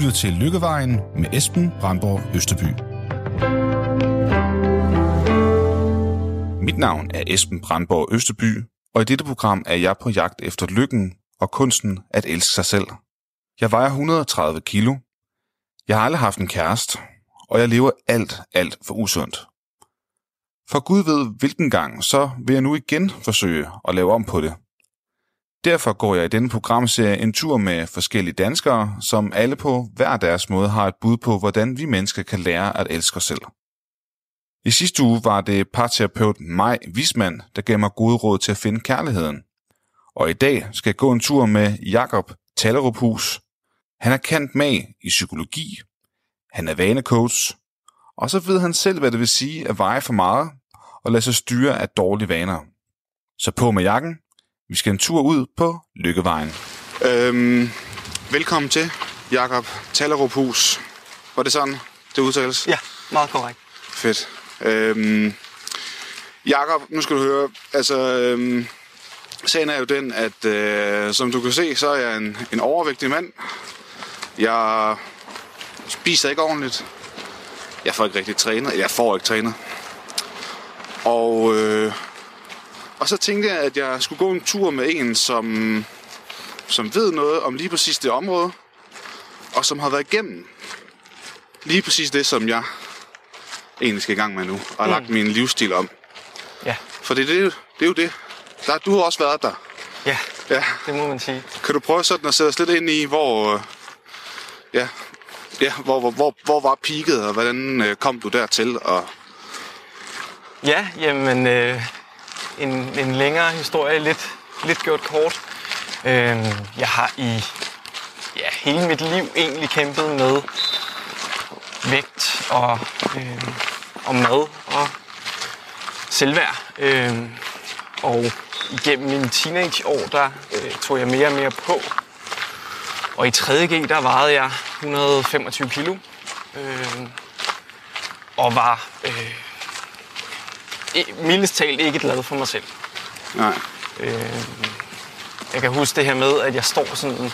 lytter til Lykkevejen med Esben Brandborg Østerby. Mit navn er Esben Brandborg Østerby, og i dette program er jeg på jagt efter lykken og kunsten at elske sig selv. Jeg vejer 130 kilo. Jeg har aldrig haft en kæreste, og jeg lever alt for usundt. For Gud ved hvilken gang, så vil jeg nu igen forsøge at lave om på det. Derfor går jeg i denne programserie en tur med forskellige danskere, som alle på hver deres måde har et bud på, hvordan vi mennesker kan lære at elske os selv. I sidste uge var det parterapeut Maj Wismann, der gav mig gode råd til at finde kærligheden. Og i dag skal jeg gå en tur med Jakob Tallerup Hus. Han er kendt med i psykologi, han er vanecoach, og så ved han selv, hvad det vil sige at veje for meget og lade sig styre af dårlige vaner. Så på med jakken. Vi skal en tur ud på Lykkevejen. Velkommen til, Jakob Tallerup Hus. Var det sådan, det udtales? Ja, meget korrekt. Fedt. Jakob, nu skal du høre. Altså, sagen er jo den, at som du kan se, så er jeg en overvægtig mand. Jeg spiser ikke ordentligt. Jeg får ikke rigtig trænet. Jeg får ikke trænet. Og så tænkte jeg, at jeg skulle gå en tur med en, som ved noget om lige præcis det område, og som har været igennem lige præcis det, som jeg egentlig skal i gang med nu, og har lagt min livsstil om. Ja. For det er jo det. Du har også været der. Ja, det må man sige. Kan du prøve sådan at sætte os lidt ind i, hvor var peaket, og hvordan kom du dertil? Og... Ja, jamen... En længere historie, lidt gjort kort. Jeg har i hele mit liv egentlig kæmpet med vægt og mad og selvværd. Og igennem mine teenageår, der tog jeg mere og mere på. Og i 3.G, der vejede jeg 125 kilo. Og var... mildest talt ikke glad for mig selv. Nej. Jeg kan huske det her med, at jeg står sådan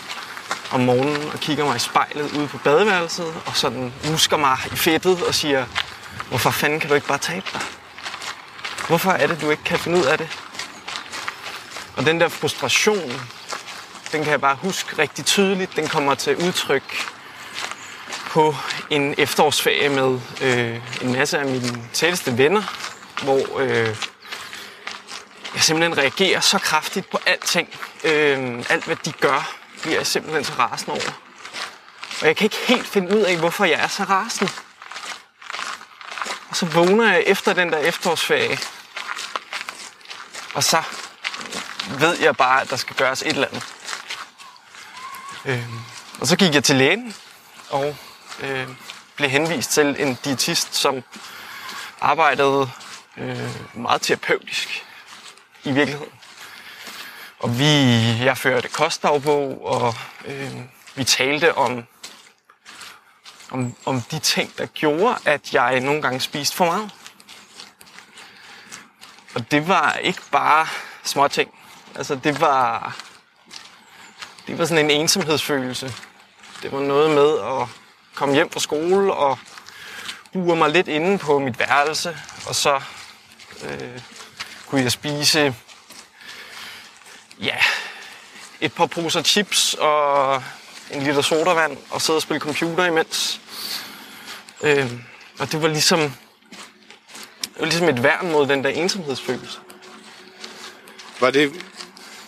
om morgenen og kigger mig i spejlet ude på badeværelset, og sådan musker mig i fedtet og siger, hvorfor fanden kan du ikke bare tabe dig? Hvorfor er det, du ikke kan finde ud af det? Og den der frustration, den kan jeg bare huske rigtig tydeligt. Den kommer til udtryk på en efterårsferie med en masse af mine tætteste venner, hvor jeg simpelthen reagerer så kraftigt på alting. Alt, hvad de gør, bliver jeg simpelthen så rasende over. Og jeg kan ikke helt finde ud af, hvorfor jeg er så rasende. Og så vågner jeg efter den der efterårsferie. Og så ved jeg bare, at der skal gøres et eller andet. Og så gik jeg til lægen og blev henvist til en diætist, som arbejdede meget terapeutisk i virkeligheden. Og jeg førte kostdagbog, og vi talte om de ting, der gjorde, at jeg nogle gange spiste for meget. Og det var ikke bare små ting. Altså det var sådan en ensomhedsfølelse. Det var noget med at komme hjem fra skole og buer mig lidt inde på mit værelse, og så kunne jeg spise et par poser chips og en liter sodavand og sidde og spille computer imens. Og det var ligesom et værn mod den der ensomhedsfølelse. Var det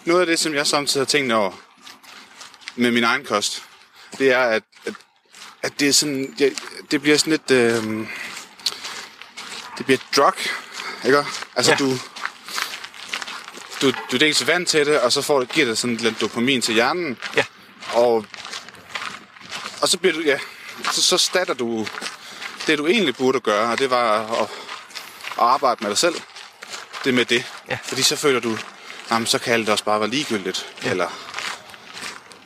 noget af det, som jeg samtidig har tænkt over med min egen kost? Det er, at det er sådan, det bliver sådan lidt, det bliver et drug, ikke? Altså du er dels vant til det, og så giver det sådan lidt dopamin til hjernen, og så bliver du, så starter du det, du egentlig burde gøre, og det var at arbejde med dig selv, det med det, fordi så føler du, jamen så kan det også bare være ligegyldigt, eller...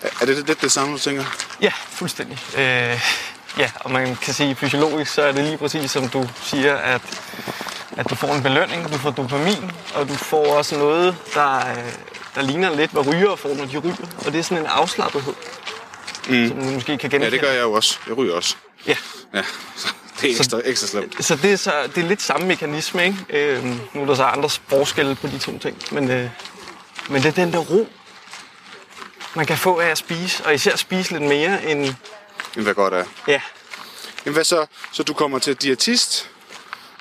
Er det lidt det samme, du tænker? Ja, fuldstændig. Og man kan sige, fysiologisk, så er det lige præcis, som du siger, at du får en belønning, du får dopamin, og du får også noget, der ligner lidt, hvad ryger får, når de ryger. Og det er sådan en afslappethed. som du måske kan genkende. Ja, det gør jeg jo også. Jeg ryger også. Ja. Ja, så det er ekstra slemt. Så det er lidt samme mekanisme, ikke? Nu er der så andre forskelle på de to ting, men det er den der ro, man kan få af at spise, og især spise lidt mere end hvad godt er. Ja. Jamen hvad så? Så du kommer til diætist?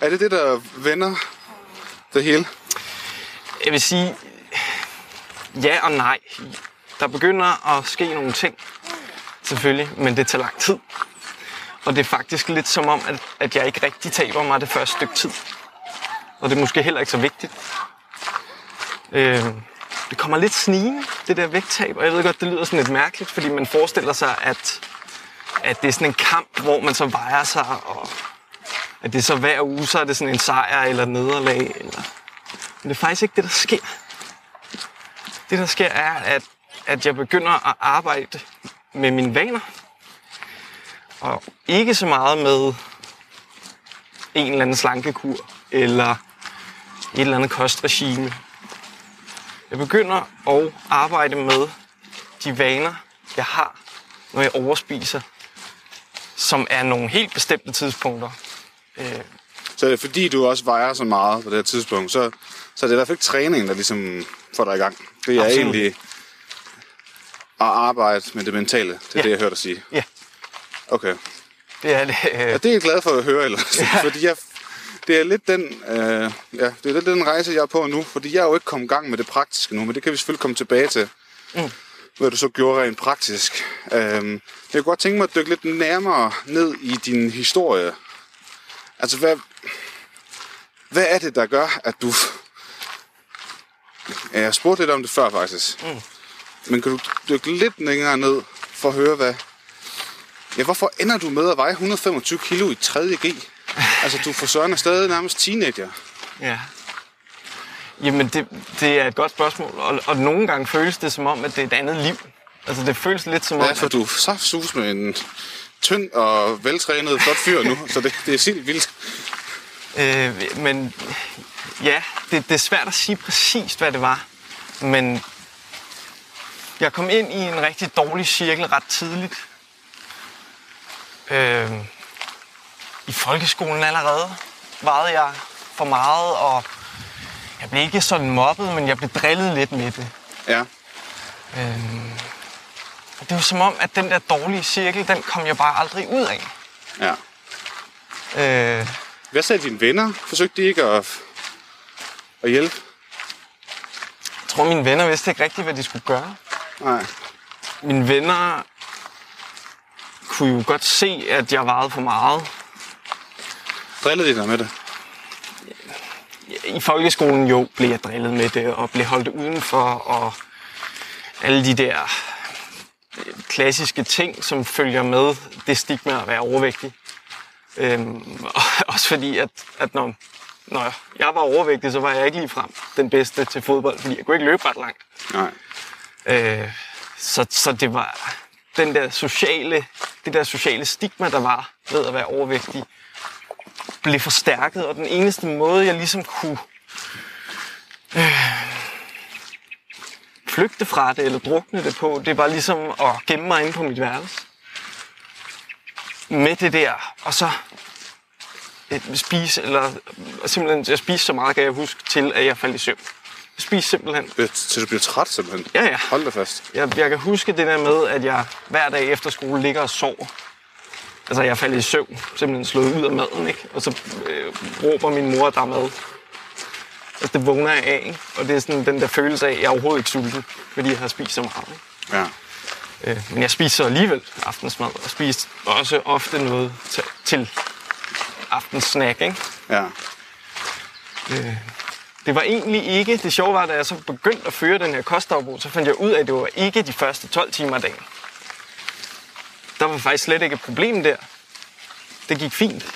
Er det det, der vender det hele? Jeg vil sige ja og nej. Der begynder at ske nogle ting, selvfølgelig, men det tager lang tid. Og det er faktisk lidt som om, at jeg ikke rigtig taber mig det første stykke tid. Og det er måske heller ikke så vigtigt. Det kommer lidt snigende, det der vægttab, og jeg ved godt, det lyder sådan lidt mærkeligt, fordi man forestiller sig, at det er sådan en kamp, hvor man så vejer sig, og at det så hver uge, så er det sådan en sejr eller nederlag. Men det er faktisk ikke det, der sker. Det, der sker, er, at jeg begynder at arbejde med mine vaner. Og ikke så meget med en eller anden slankekur, eller et eller andet kostregime. Jeg begynder at arbejde med de vaner, jeg har, når jeg overspiser, som er nogle helt bestemte tidspunkter. Så er det fordi, du også vejer så meget på det her tidspunkt, så er det i hvert fald ikke træningen, der ligesom får dig i gang. Det er egentlig at arbejde med det mentale. Det er det, jeg hørte dig sige. Ja. Okay. Det er det. Ja, det er jeg glad for at høre, ellers. Ja. Fordi det er lidt den rejse, jeg er på nu. Fordi jeg er jo ikke kommet i gang med det praktiske nu, men det kan vi selvfølgelig komme tilbage til. Hvad du så gjorde rent praktisk. Jeg kunne godt tænke mig at dykke lidt nærmere ned i din historie. Altså, hvad er det, der gør, at du... Ja, jeg spurgte lidt om det før, faktisk. Men kan du dykke lidt længere ned for at høre, hvad... Ja, hvorfor ender du med at veje 125 kilo i 3.G? Altså, du for søren er stadig nærmest teenager. Ja. Jamen, det er et godt spørgsmål, og nogle gange føles det som om, at det er et andet liv. Altså, det føles lidt som om... Ja, for du er saftsus med en tynd og veltrænet flot fyr nu, så det er helt vildt. Men ja, det er svært at sige præcist, hvad det var. Men jeg kom ind i en rigtig dårlig cirkel ret tidligt. I folkeskolen allerede vejede jeg for meget, og jeg blev ikke sådan mobbet, men jeg blev drillet lidt med det. Ja. Det var som om, at den der dårlige cirkel, den kom jeg bare aldrig ud af. Ja. Hvad sagde dine venner? Forsøgte de ikke at hjælpe? Jeg tror, mine venner vidste ikke rigtigt, hvad de skulle gøre. Nej. Mine venner kunne jo godt se, at jeg vejede for meget. Drillede de dig med det? I folkeskolen jo blev jeg drillet med det, og blev holdt udenfor, og alle de der klassiske ting, som følger med det stigma at være overvægtig. Og også fordi, at når jeg var overvægtig, så var jeg ikke ligefrem den bedste til fodbold, fordi jeg kunne ikke løbe ret langt. Nej. Så det var den der sociale stigma, der var ved at være overvægtig, blev forstærket, og den eneste måde, jeg ligesom kunne flygte fra det, eller drukne det på, det var ligesom at gemme mig inde på mit værelse. Med det der, og så spise, eller simpelthen, jeg spiste så meget, kan jeg huske, til at jeg faldt i søvn. Jeg spiste simpelthen. Til du bliver træt simpelthen? Ja. Hold da fast. Jeg kan huske det der med, at jeg hver dag efter skole ligger og sover. Altså, jeg faldt i søvn, simpelthen slået ud af maden, ikke? Og så råber min mor, der er mad. Altså, det vågner jeg af, ikke? Og det er sådan den der følelse af, at jeg er overhovedet ikke sulten, fordi jeg har spist så meget, ikke? Ja. Men jeg spiser alligevel aftensmad, og spiser også ofte noget til aftensnack, ikke? Ja. Det var egentlig ikke... Det sjove var, da jeg så begyndte at føre den her kostdagbog, så fandt jeg ud af, at det var ikke de første 12 timer af dagen. Der var faktisk slet ikke et problem der. Det gik fint.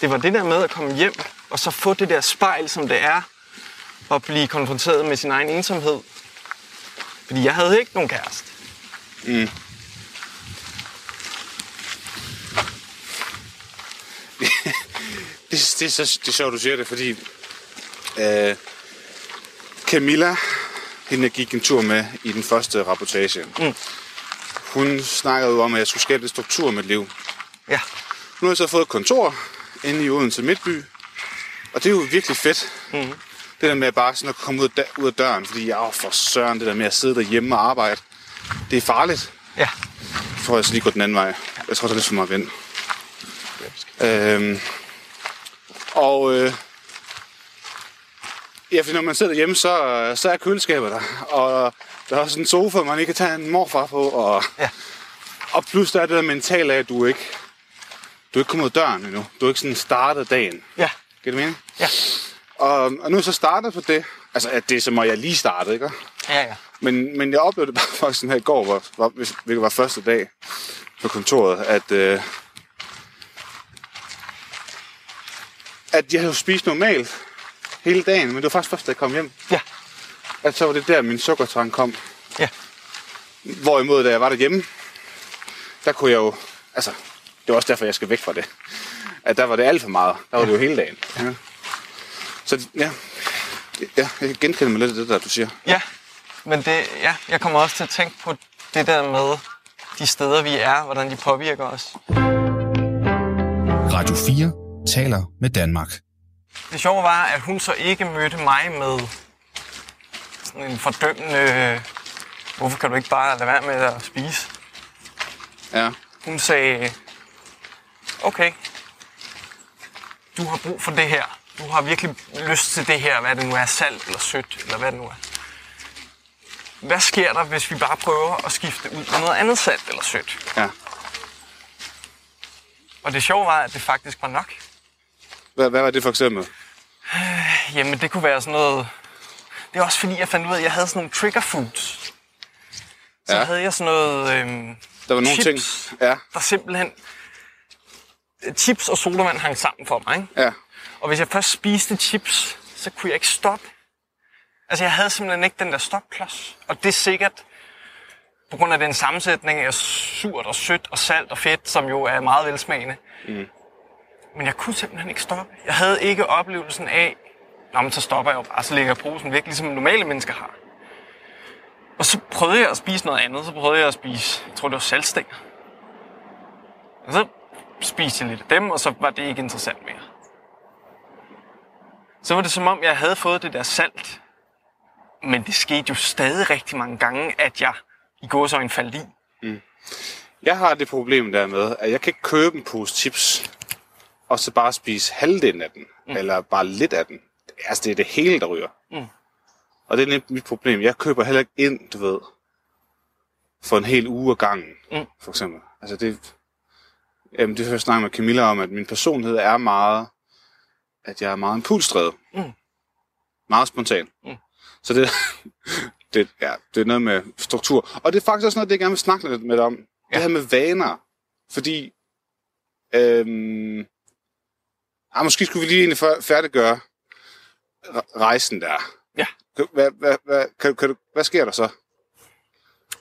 Det var det der med at komme hjem, og så få det der spejl, som det er, og blive konfronteret med sin egen ensomhed. Fordi jeg havde ikke nogen kæreste. Det er sjovt, du siger det, fordi Camilla, hende jeg gik en tur med i den første rapportage, Hun snakkede jo om, at jeg skulle skabe lidt struktur i mit liv. Ja. Nu har jeg så fået et kontor inde i Odense Midtby, og det er jo virkelig fedt. Mm-hmm. Det der med at bare sådan at komme ud af døren, fordi jeg for søren, det der med at sidde derhjemme og arbejde, det er farligt. Ja. Jeg tror, jeg skal lige gå den anden vej. Jeg tror, det er lidt for meget vind. Ja, for når man sidder derhjemme, så er køleskabet der. Og der er også en sofa, man ikke kan tage en morfar på. Og plus der er det der mentale af, at du er ikke kommet ud af døren endnu. Du er ikke sådan startet dagen. Ja. Kan du mene? Ja. Og nu er så startet på det. Altså, at det er som om jeg lige startede, ikke? Ja, ja. Men jeg oplevede det bare faktisk sådan her i går, hvilket var første dag på kontoret, at jeg havde spist normalt hele dagen, men det var faktisk først, da jeg kom hjem. Ja. At så var det der, min sukkertrang kom. Ja. Hvorimod, da jeg var derhjemme, der kunne jeg jo... Altså, det var også derfor, jeg skal væk fra det. At der var det alt for meget. Der var det jo hele dagen. Ja. Så ja, jeg genkender mig lidt af det der, du siger. Ja, men det, ja, jeg kommer også til at tænke på det der med de steder, vi er, hvordan de påvirker os. Radio 4 taler med Danmark. Det sjove var, at hun så ikke mødte mig med sådan en fordømmende, hvorfor kan du ikke bare lade være med at spise? Ja. Hun sagde, okay, du har brug for det her. Du har virkelig lyst til det her, hvad det nu er, salt eller sødt, eller hvad det nu er. Hvad sker der, hvis vi bare prøver at skifte ud med noget andet salt eller sødt? Ja. Og det sjove var, at det faktisk var nok. Hvad var det for eksempel? Jamen, det kunne være sådan noget... Det er også fordi, jeg fandt ud af, at jeg havde sådan nogle trigger foods. Så ja. Havde jeg sådan noget der var nogle chips, ting. Ja. Der simpelthen... Chips og sodavand hang sammen for mig, ikke? Ja. Og hvis jeg først spiste chips, så kunne jeg ikke stoppe. Altså, jeg havde simpelthen ikke den der stopklods. Og det er sikkert på grund af den sammensætning af surt og sødt og salt og fedt, som jo er meget velsmagende. Mm. Men jeg kunne simpelthen ikke stoppe. Jeg havde ikke oplevelsen af, nå, men så stopper jeg jo bare, så lægger jeg posen væk, ligesom normale mennesker har. Og så prøvede jeg at spise noget andet. Så prøvede jeg at spise, jeg tror det var saltstænger. Og så spiste jeg lidt af dem, og så var det ikke interessant mere. Så var det som om, jeg havde fået det der salt. Men det skete jo stadig rigtig mange gange, at jeg i gåseøjne faldt i. Mm. Jeg har det problem der med, at jeg kan ikke købe en pose chips, og så bare spise halvdelen af den, eller bare lidt af den. Altså, det er det hele, der ryger. Mm. Og det er nemt mit problem. Jeg køber heller ikke ind, du ved, for en hel uge af gangen, for eksempel. Altså, det har jeg snakket med Camilla om, at min personlighed er meget... at jeg er meget impulsdrevet. Mm. Meget spontan. Mm. Så det er noget med struktur. Og det er faktisk også noget, det jeg gerne vil snakke lidt med dig om. Ja. Det her med vaner. Fordi... måske skulle vi lige egentlig færdiggøre rejsen der. Ja. Hvad sker der så?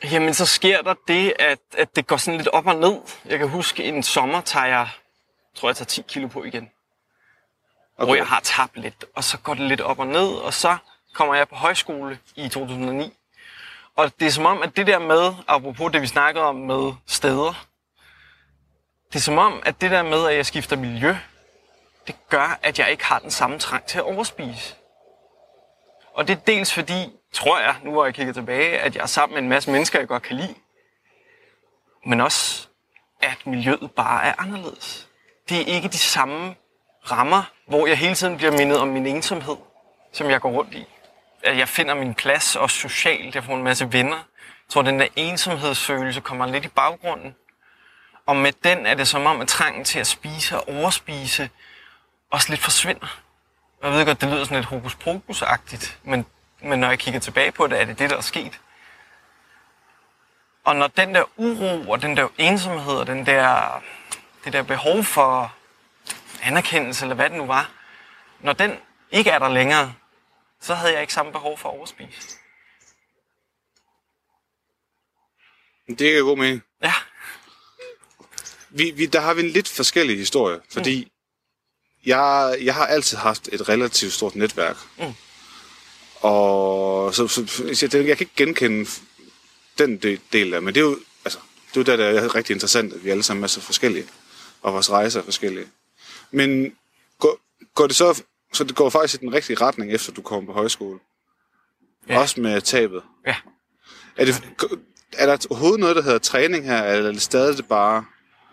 Jamen, så sker der det, at det går sådan lidt op og ned. Jeg kan huske, en sommer jeg tror, jeg tager 10 kilo på igen. Okay. Hvor jeg har tabt lidt, og så går det lidt op og ned, og så kommer jeg på højskole i 2009. Og det er som om, at det der med, apropos det vi snakkede om med steder, det er som om, at det der med, at jeg skifter miljø, det gør, at jeg ikke har den samme trang til at overspise. Og det er dels fordi, tror jeg, nu hvor jeg kigger tilbage, at jeg er sammen med en masse mennesker, jeg godt kan lide, men også, at miljøet bare er anderledes. Det er ikke de samme rammer, hvor jeg hele tiden bliver mindet om min ensomhed, som jeg går rundt i. At jeg finder min plads, også socialt, jeg får en masse venner. Jeg tror, den der ensomhedsfølelse kommer lidt i baggrunden. Og med den er det som om, at trangen til at spise og overspise også lidt forsvinder. Jeg ved godt, det lyder sådan lidt hokus-pokus-agtigt, men når jeg kigger tilbage på det, er det, der er sket. Og når den der uro og den der ensomhed og det der behov for anerkendelse, eller hvad det nu var, når den ikke er der længere, så havde jeg ikke samme behov for at overspise. Det er jo god mening. Ja. Der har vi en lidt forskellig historie, fordi jeg har altid haft et relativt stort netværk. Mm. Og så jeg kan ikke genkende den del af, men det er jo, altså, Det er jo der er rigtig interessant, at vi alle sammen er så forskellige, og vores rejser er forskellige. Men går det så det går faktisk i den rigtige retning, efter du kommer på højskole? Ja. Også med tabet? Ja. Er der overhovedet noget, der hedder træning her, eller er det stadig det bare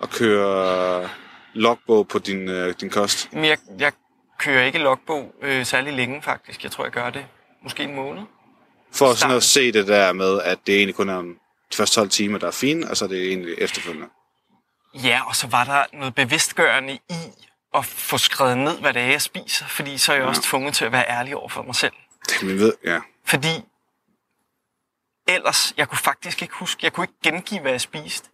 at køre logbog på din kost? Jeg kører ikke logbog særlig længe, faktisk. Jeg tror, jeg gør det måske en måned. For sådan at se det der med, at det egentlig kun er de første 12 timer, der er fine, og så er det egentlig efterfølgende. Ja, og så var der noget bevidstgørende i at få skrevet ned, hvad det er, jeg spiser, fordi så er jeg også tvunget til at være ærlig over for mig selv. Det vi ved, ja. Fordi ellers, jeg kunne faktisk ikke huske, jeg kunne ikke gengive, hvad jeg spiste.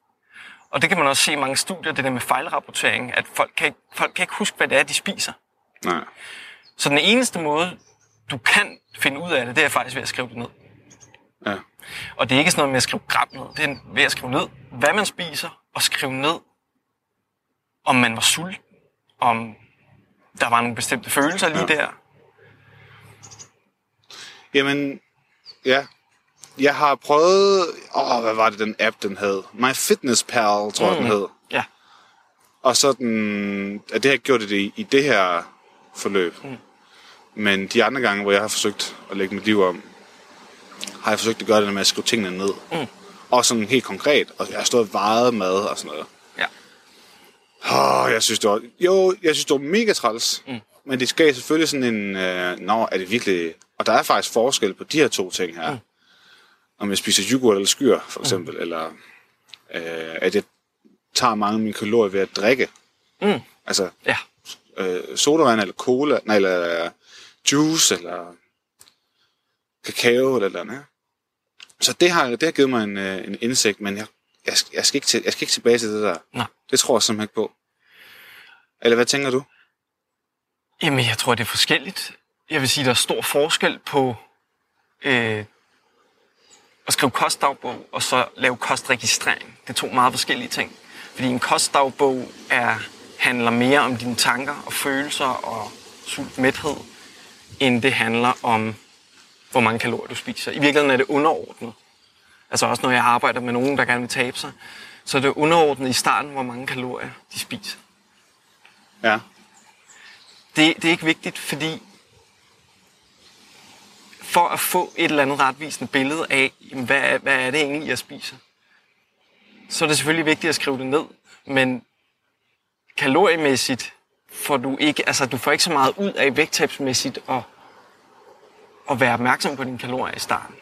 Og det kan man også se i mange studier, det der med fejlrapportering, at folk kan ikke huske, hvad det er, de spiser. Nej. Så den eneste måde, du kan finde ud af det, det er faktisk ved at skrive det ned. Ja. Og det er ikke sådan noget med at skrive gram ned, det er ved at skrive ned, hvad man spiser, og skrive ned, om man var sulten, om der var nogle bestemte følelser lige der. Jamen, ja. Jeg har prøvet... hvad var det, den app, den hed? My Fitness Pal, tror jeg, den hed. Ja. Og sådan... At det har gjort det i det her forløb. Mm. Men de andre gange, hvor jeg har forsøgt at lægge mit liv om, har jeg forsøgt at gøre det med at skrive tingene ned. Mm. Og sådan helt konkret. Og jeg har stået og vejet mad og sådan noget. Ja. Jeg synes, det var mega træls. Mm. Men det skal selvfølgelig sådan en... er det virkelig... Og der er faktisk forskel på de her to ting her. Mm. Om jeg spiser yoghurt eller skyr, for eksempel, eller at jeg tager mange af mine kalorier ved at drikke. Mm. Altså, sodavand eller cola, eller juice, eller kakao, eller andet. Så det har givet mig en indsigt, men jeg skal ikke tilbage til det der. Nej. Det tror jeg simpelthen ikke på. Eller hvad tænker du? Jamen, jeg tror, det er forskelligt. Jeg vil sige, der er stor forskel på... at skrive kostdagbog og så lave kostregistrering. Det er to meget forskellige ting. Fordi en kostdagbog handler mere om dine tanker og følelser og sultmæthed, end det handler om, hvor mange kalorier du spiser. I virkeligheden er det underordnet. Altså også når jeg arbejder med nogen, der gerne vil tabe sig, så er det underordnet i starten, hvor mange kalorier de spiser. Ja. Det er ikke vigtigt, fordi... for at få et eller andet retvisende billede af, hvad er det egentlig, jeg spiser, så er det selvfølgelig vigtigt at skrive det ned, men kaloriemæssigt får du ikke, altså du får ikke så meget ud af vægttabsmæssigt at være opmærksom på dine kalorier i starten.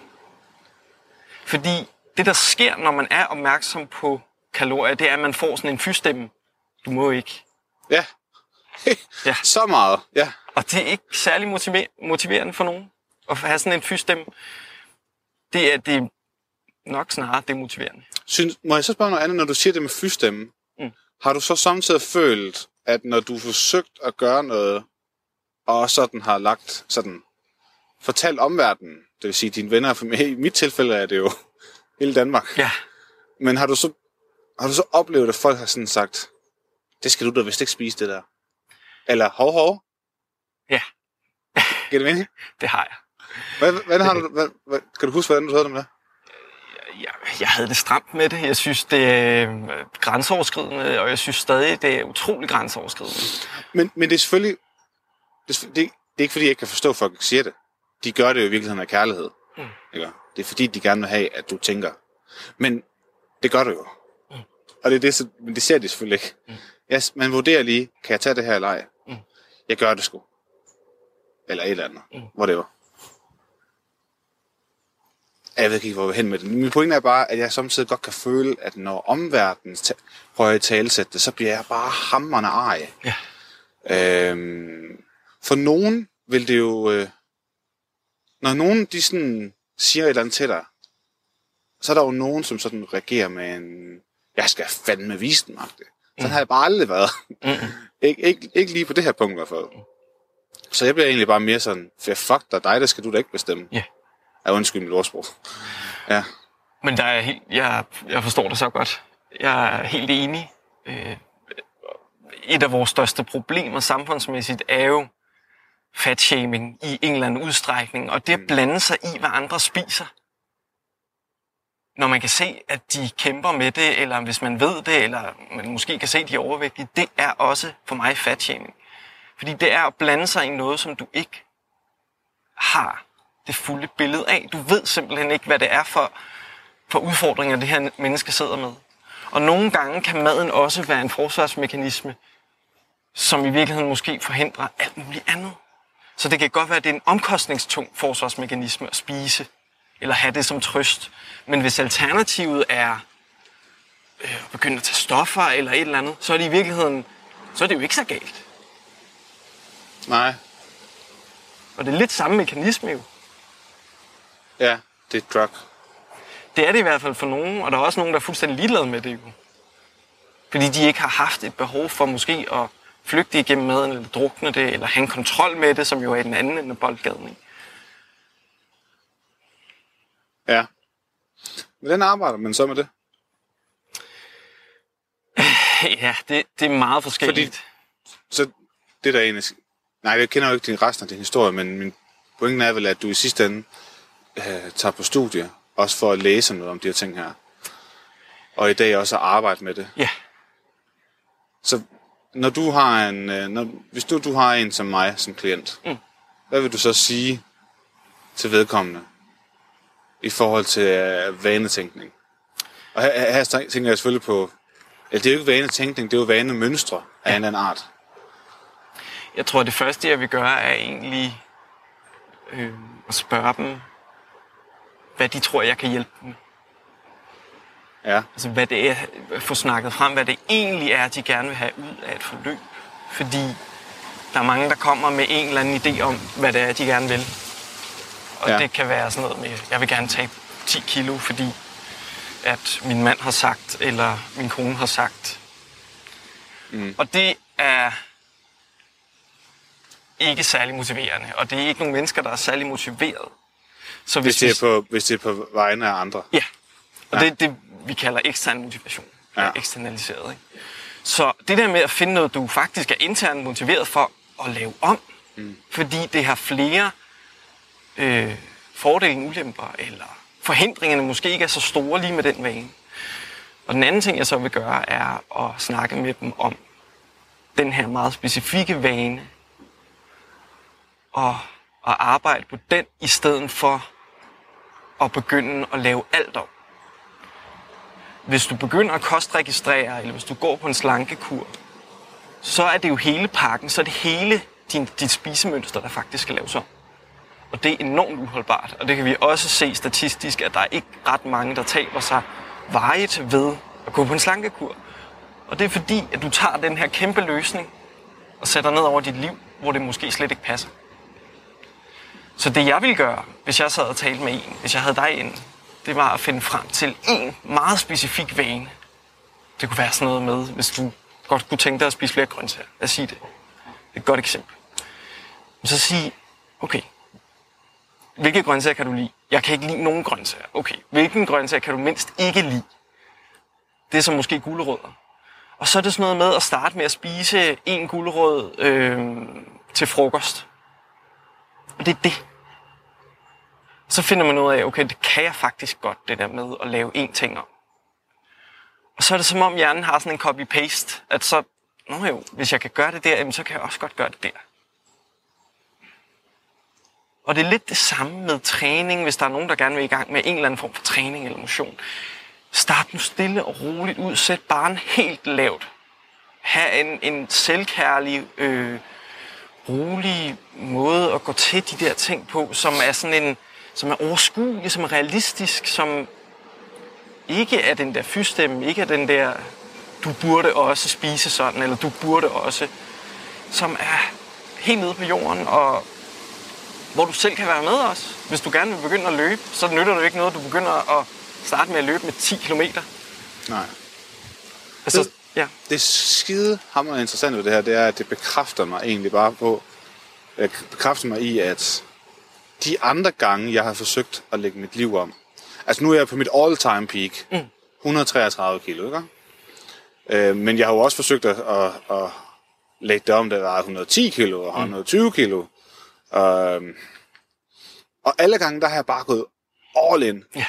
Fordi det, der sker, når man er opmærksom på kalorier, det er, at man får sådan en fystemme. Du må ikke. Ja. Ja. Så meget, ja. Og det er ikke særlig motiverende for nogen. At have sådan en fystemme, det er nok snarere demotiverende. Må jeg så spørge noget andet, når du siger det med fystemme? Mm. Har du så samtidig følt, at når du forsøgt at gøre noget, og sådan har lagt sådan, fortalt omverdenen, det vil sige dine venner, for i mit tilfælde er det jo hele Danmark. Ja. Men har du så oplevet, at folk har sådan sagt, det skal du da vist ikke spise det der? Eller hov? Ja. Giver det mening? Det har jeg. Hvad kan du huske, hvordan du havde det med det? Jeg havde det stramt med det. Jeg synes, det er grænseoverskridende, og jeg synes stadig, det er utrolig grænseoverskridende. Men det er selvfølgelig... Det er ikke, fordi jeg kan forstå, at folk ikke siger det. De gør det jo i virkeligheden af kærlighed. Mm. Ikke? Det er fordi, de gerne vil have, at du tænker. Men det gør du jo. Mm. Og men det ser de selvfølgelig ikke. Mm. Man vurderer lige, kan jeg tage det her eller ej? Mm. Jeg gør det sgu. Eller et eller andet. Mm. Whatever. Jeg ved ikke, hvor jeg vil hen med det. Min pointe er bare, at jeg samtidig godt kan føle, at når omverdenen prøver at talesætte det, så bliver jeg bare hamrende arg. Ja. For nogen vil det jo... når nogen de sådan siger et eller andet til dig, så er der jo nogen, som sådan reagerer med en... Jeg skal fandme vise den, Mark. Sådan har jeg bare aldrig været. Ikke lige på det her punkt i hvert fald. Så jeg bliver egentlig bare mere sådan, for fuck dig, der skal du da ikke bestemme. Ja. Yeah. Undskyld mit ordsprog. Ja. Men der er jeg forstår det så godt. Jeg er helt enig. Et af vores største problemer samfundsmæssigt er jo fatshaming i en eller anden udstrækning, og det at blande sig i, hvad andre spiser. når man kan se, at de kæmper med det, eller hvis man ved det, eller man måske kan se, at de er overvægtige, det er også for mig fatshaming. Fordi det er at blande sig i noget, som du ikke har det fulde billede af. Du ved simpelthen ikke, hvad det er for udfordringer, det her menneske sidder med. Og nogle gange kan maden også være en forsvarsmekanisme, som i virkeligheden måske forhindrer alt muligt andet. Så det kan godt være, at det er en omkostningstung forsvarsmekanisme at spise, eller have det som trøst. Men hvis alternativet er at begynde at tage stoffer eller et eller andet, så er det i virkeligheden, så er det jo ikke så galt. Nej. Og det er lidt samme mekanisme jo. Ja, det er drug. Det er det i hvert fald for nogen, og der er også nogen, der er fuldstændig ligeglade med det jo. Fordi de ikke har haft et behov for måske at flygte igennem maden, eller drukne det, eller have en kontrol med det, som jo er den anden ende af boldgaden, ikke? Ja. Hvordan arbejder man så med det? Ja, det er meget forskelligt. Fordi, så det der egentlig... Nej, jeg kender jo ikke resten af din historie, men min pointen er vel, at du i sidste ende tager på studier, også for at læse noget om de her ting her. Og i dag også at arbejde med det. Ja. Så når du har hvis du har en som mig som klient, hvad vil du så sige til vedkommende i forhold til vanetænkning? Og her tænker jeg selvfølgelig på, at det er jo ikke vanetænkning, det er jo vanemønstre af en anden art. Jeg tror, det første, jeg vil gøre, er egentlig at spørge dem, hvad de tror, jeg kan hjælpe dem med. Ja. Altså, hvad det er, at få snakket frem, hvad det egentlig er, de gerne vil have ud af et forløb. Fordi der er mange, der kommer med en eller anden idé om, hvad det er, de gerne vil. Og det kan være sådan noget med, jeg vil gerne tabe 10 kilo, fordi at min mand har sagt, eller min kone har sagt. Mm. Og det er ikke særlig motiverende, og det er ikke nogle mennesker, der er særlig motiveret. Så hvis det er på vegne af andre? Ja, og det er det, vi kalder ekstern motivation, eksternaliseret. Ikke? Så det der med at finde noget, du faktisk er internt motiveret for at lave om, fordi det har flere fordele end ulemper, eller forhindringerne måske ikke er så store lige med den vane. Og den anden ting, jeg så vil gøre, er at snakke med dem om den her meget specifikke vane, og arbejde på den, i stedet for at begynde at lave alt om. Hvis du begynder at kostregistrere, eller hvis du går på en slankekur, så er det jo hele pakken, så er det hele dit spisemønster, der faktisk skal laves om. Og det er enormt uholdbart, og det kan vi også se statistisk, at der er ikke ret mange, der taber sig varigt ved at gå på en slankekur. Og det er fordi, at du tager den her kæmpe løsning og sætter ned over dit liv, hvor det måske slet ikke passer. Så det, jeg ville gøre, hvis jeg sad og talte med en, hvis jeg havde dig ind, det var at finde frem til en meget specifik vane. Det kunne være sådan noget med, hvis du godt kunne tænke dig at spise flere grøntsager. Lad os sige det. Det er et godt eksempel. Men så sige, okay, hvilke grøntsager kan du lide? Jeg kan ikke lide nogen grøntsager. Okay, hvilken grøntsager kan du mindst ikke lide? Det er så måske gulerødder. Og så er det sådan noget med at starte med at spise en gulerød til frokost. Og det er det. Så finder man ud af, okay, det kan jeg faktisk godt, det der med at lave én ting om. Og så er det som om hjernen har sådan en copy-paste, at så, hvis jeg kan gøre det der, jamen, så kan jeg også godt gøre det der. Og det er lidt det samme med træning, hvis der er nogen, der gerne vil i gang med en eller anden form for træning eller motion. Start nu stille og roligt ud. Sæt barren helt lavt. Ha' en selvkærlig, rolig måde at gå til de der ting på, som er sådan en, som er overskuelig, som er realistisk, som ikke er den der fystemme, ikke er den der, du burde også spise sådan, eller du burde også, som er helt nede på jorden, og hvor du selv kan være med også. Hvis du gerne vil begynde at løbe, så nytter det ikke noget, du begynder at starte med at løbe med 10 kilometer. Nej. Altså, det skidehammerende interessant ved det her, det er, at det bekræfter mig egentlig bare på, bekræfter mig i, at de andre gange, jeg har forsøgt at lægge mit liv om, altså nu er jeg på mit all-time peak, 133 kilo, ikke? Men jeg har jo også forsøgt at lægge det om, der var 110 kilo og 120 kilo. Og alle gange, der har jeg bare gået all in. Ja.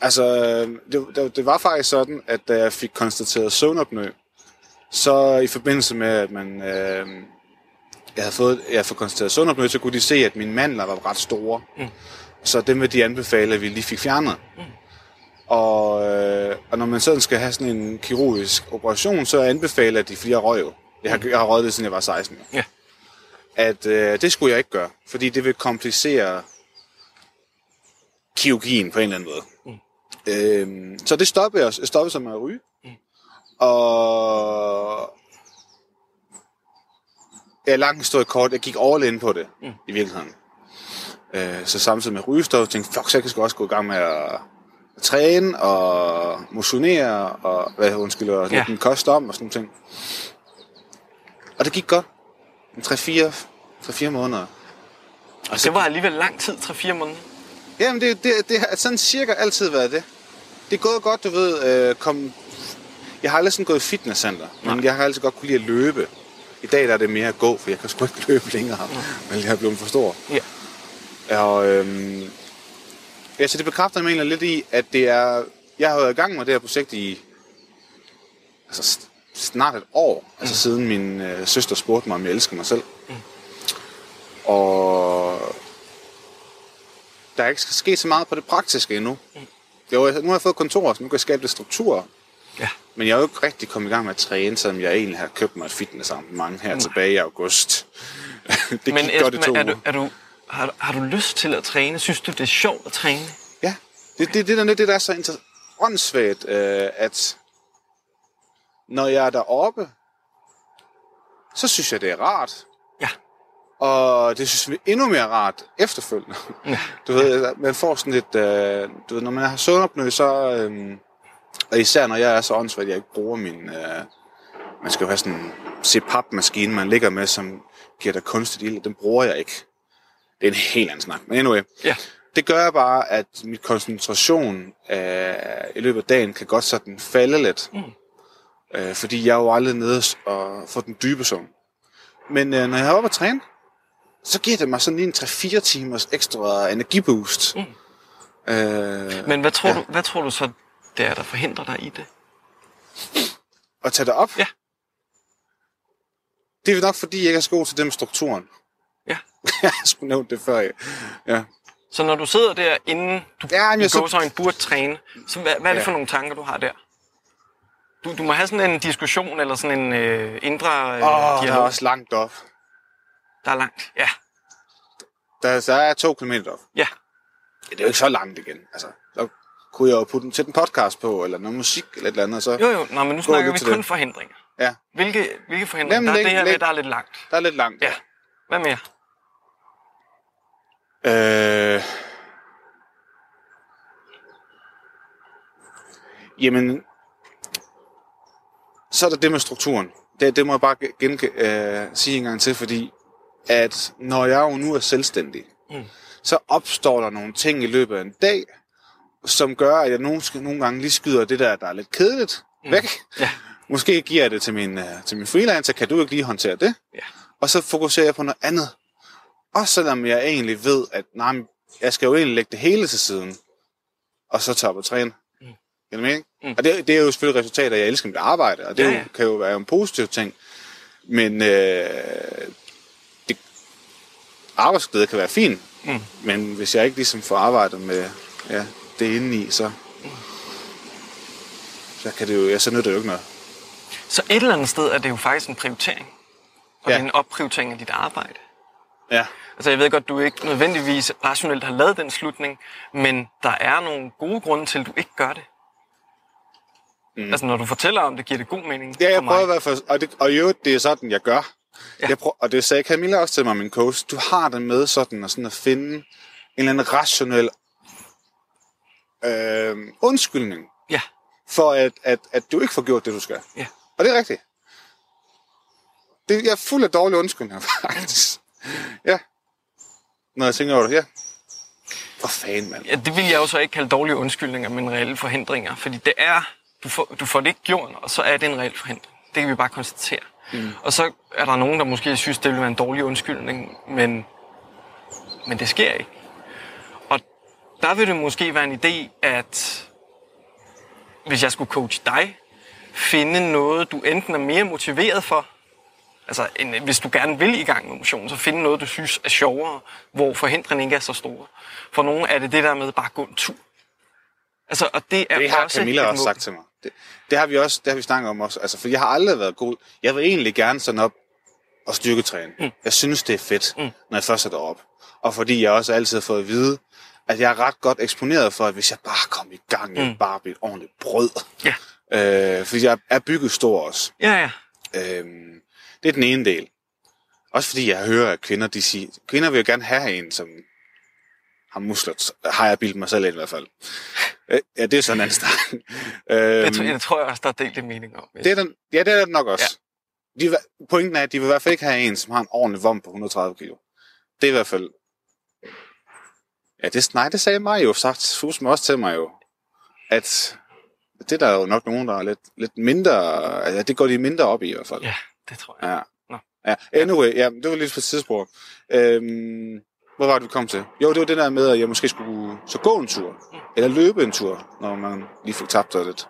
Altså, det var faktisk sådan, at da jeg fik konstateret søvnopnø, så i forbindelse med, at man... Jeg havde fået konstateret søvnopnø, så kunne de se, at mine mandler var ret store. Mm. Så dem ville de anbefale, at vi lige fik fjernet. Mm. Og når man sådan skal have sådan en kirurgisk operation, så anbefaler de, fordi jeg røg jo. Jeg har røget det, siden jeg var 16 år. Ja. At det skulle jeg ikke gøre, fordi det vil komplicere kirurgien på en eller anden måde. Mm. Så det stoppede jeg. Jeg stoppede så med at ryge. Mm. Og... langt stod kort, jeg gik all in på det, i virkeligheden. Så samtidig med rygestop, tænkte fuck, så jeg skal også gå i gang med at træne, og motionere, og lægge min kost om, og sådan nogle ting. Og det gik godt. 3-4 måneder. Og det var alligevel lang tid, 3-4 måneder. Jamen, det har sådan cirka altid været det. Det er gået godt, du ved. Jeg har aldrig sådan gået i fitnesscenter, men jeg har altid godt kunne lide at løbe. I dag der er det mere at gå, for jeg kan sgu ikke løbe længere, men jeg er blevet for stor. Ja. Og så det bekræfter mig egentlig lidt i, at det er... Jeg har været i gang med det her projekt i snart et år, siden min søster spurgte mig, om jeg elsker mig selv. Mm. Og der er ikke sket så meget på det praktiske endnu. Mm. Jo, nu har jeg fået kontor, så nu kan jeg skabe lidt strukturer. Ja. Men jeg er jo ikke rigtig kommet i gang med at træne, selvom jeg egentlig har købt mig et fitnessarrangement her tilbage i august. Det gik godt i 2 uger. Har du lyst til at træne? Synes du, det er sjovt at træne? Ja, det der er så åndssvagt, at når jeg er deroppe, så synes jeg, det er rart. Ja. Og det synes vi er endnu mere rart efterfølgende. Ja. Du ved, man får sådan lidt... du ved, når man har søvnopnø, så... og især når jeg er så åndssvagt, at jeg ikke bruger min... man skal jo have sådan en CPAP-maskine, man ligger med, som giver dig kunstigt ild. Den bruger jeg ikke. Det er en helt anden snak. Men anyway, det gør bare, at min koncentration i løbet af dagen kan godt sådan falde lidt. Mm. Fordi jeg er jo aldrig nede og får den dybe søvn. Men når jeg er oppe at træne, så giver det mig sådan lige en 3-4 timers ekstra energiboost. Mm. Men hvad tror du så... det er, der forhindrer dig i det? At tage dig op? Ja. Det er nok, fordi jeg ikke er så god til det med strukturen. Ja. Jeg skulle nævne det før, ja. Så når du sidder der, inden du burde træne, så hvad er det for nogle tanker, du har der? Du må have sådan en diskussion, eller sådan en indre dialog. Der er også langt op. Der er langt, ja. Der er 2 kilometer op. Ja. Det er jo ikke så langt igen, altså. Kunne jeg jo putte til en podcast på, eller noget musik, eller et eller andet, og så... Jo, nå, men nu snakker vi kun det. Forhindringer. Ja. Hvilke forhindringer? Jamen, der er lidt langt. Der er lidt langt. Ja. Hvad mere? Jamen... Så er der det med strukturen. Det må jeg bare sige en gang til, fordi at når jeg jo nu er selvstændig, så opstår der nogle ting i løbet af en dag, som gør, at jeg nogle gange lige skyder det der er lidt kedeligt væk. Ja. Måske giver jeg det til min freelancer, kan du ikke lige håndtere det? Ja. Og så fokuserer jeg på noget andet. Også selvom jeg egentlig ved, at jeg skal jo egentlig lægge det hele til siden, og så tage op og træne. Kan du mene? Og det er jo selvfølgelig resultater, jeg elsker mit arbejde, og det kan jo være en positiv ting. Men arbejdsglæde kan være fint, men hvis jeg ikke ligesom får arbejdet med... Ja, det er inde i, så kan det jo, så nytter det jo ikke noget. Så et eller andet sted er det jo faktisk en prioritering, og det er en opprioritering af dit arbejde. Ja. Altså jeg ved godt, du ikke nødvendigvis rationelt har lavet den slutning, men der er nogle gode grunde til, at du ikke gør det. Mm. Altså når du fortæller om det, giver det god mening. Ja, jeg prøver i hvert fald, og jo, det er sådan, jeg gør. Ja. Og det sagde Camilla også til mig, min coach, du har det med sådan at finde en eller anden rationel undskyldning for at du ikke får gjort det, du skal. Ja. Og det er rigtigt. Jeg er fuld af dårlige undskyldninger, faktisk. Ja. Når jeg tænker over det, for fanden, mand. Ja, det vil jeg jo så ikke kalde dårlige undskyldninger, men reelle forhindringer. Fordi det er, du får det ikke gjort, og så er det en reel forhindring. Det kan vi bare konstatere. Mm. Og så er der nogen, der måske synes, det ville være en dårlig undskyldning, men det sker ikke. Der vil det måske være en idé at hvis jeg skulle coache dig, finde noget, du enten er mere motiveret for, altså hvis du gerne vil i gang med motion, så finde noget, du synes er sjovere, hvor forhindringen ikke er så store. For nogen er det det der med bare gå en tur. Altså, og det er det har også Camilla også sagt til mig. Det har vi snakket om også. Altså, for jeg har aldrig været god. Jeg vil egentlig gerne sådan op og styrketræne. Mm. Jeg synes, det er fedt, når jeg først er deroppe. Og fordi jeg også altid har fået at vide, at jeg er ret godt eksponeret for, at hvis jeg bare kom i gang, jeg bare blev et ordentligt brød. Yeah. Fordi jeg er bygget stor også. Yeah. Det er den ene del. Også fordi jeg hører, at kvinder, de siger, kvinder vil jo gerne have en, som har muskler. Har jeg bildt mig selv i hvert fald. Ja, det er sådan en anden start. Jeg tror også, der er delt en mening om. Det er det nok også. Ja. Pointen er, at de vil i hvert fald ikke have en, som har en ordentlig vom på 130 kilo. Det er i hvert fald... Ja, det sagde mig jo sagt. Fusen også til mig jo, at det der er jo nok nogen, der er lidt mindre... Altså, det går de mindre op i hvert fald. Ja, det tror jeg. Ja. Nå. Ja. Anyway, ja, det var lidt for et tidsspor. Hvor var det, vi kom til? Jo, det var det der med, at jeg måske skulle så gå en tur. Eller løbe en tur, når man lige fik tabt sig lidt.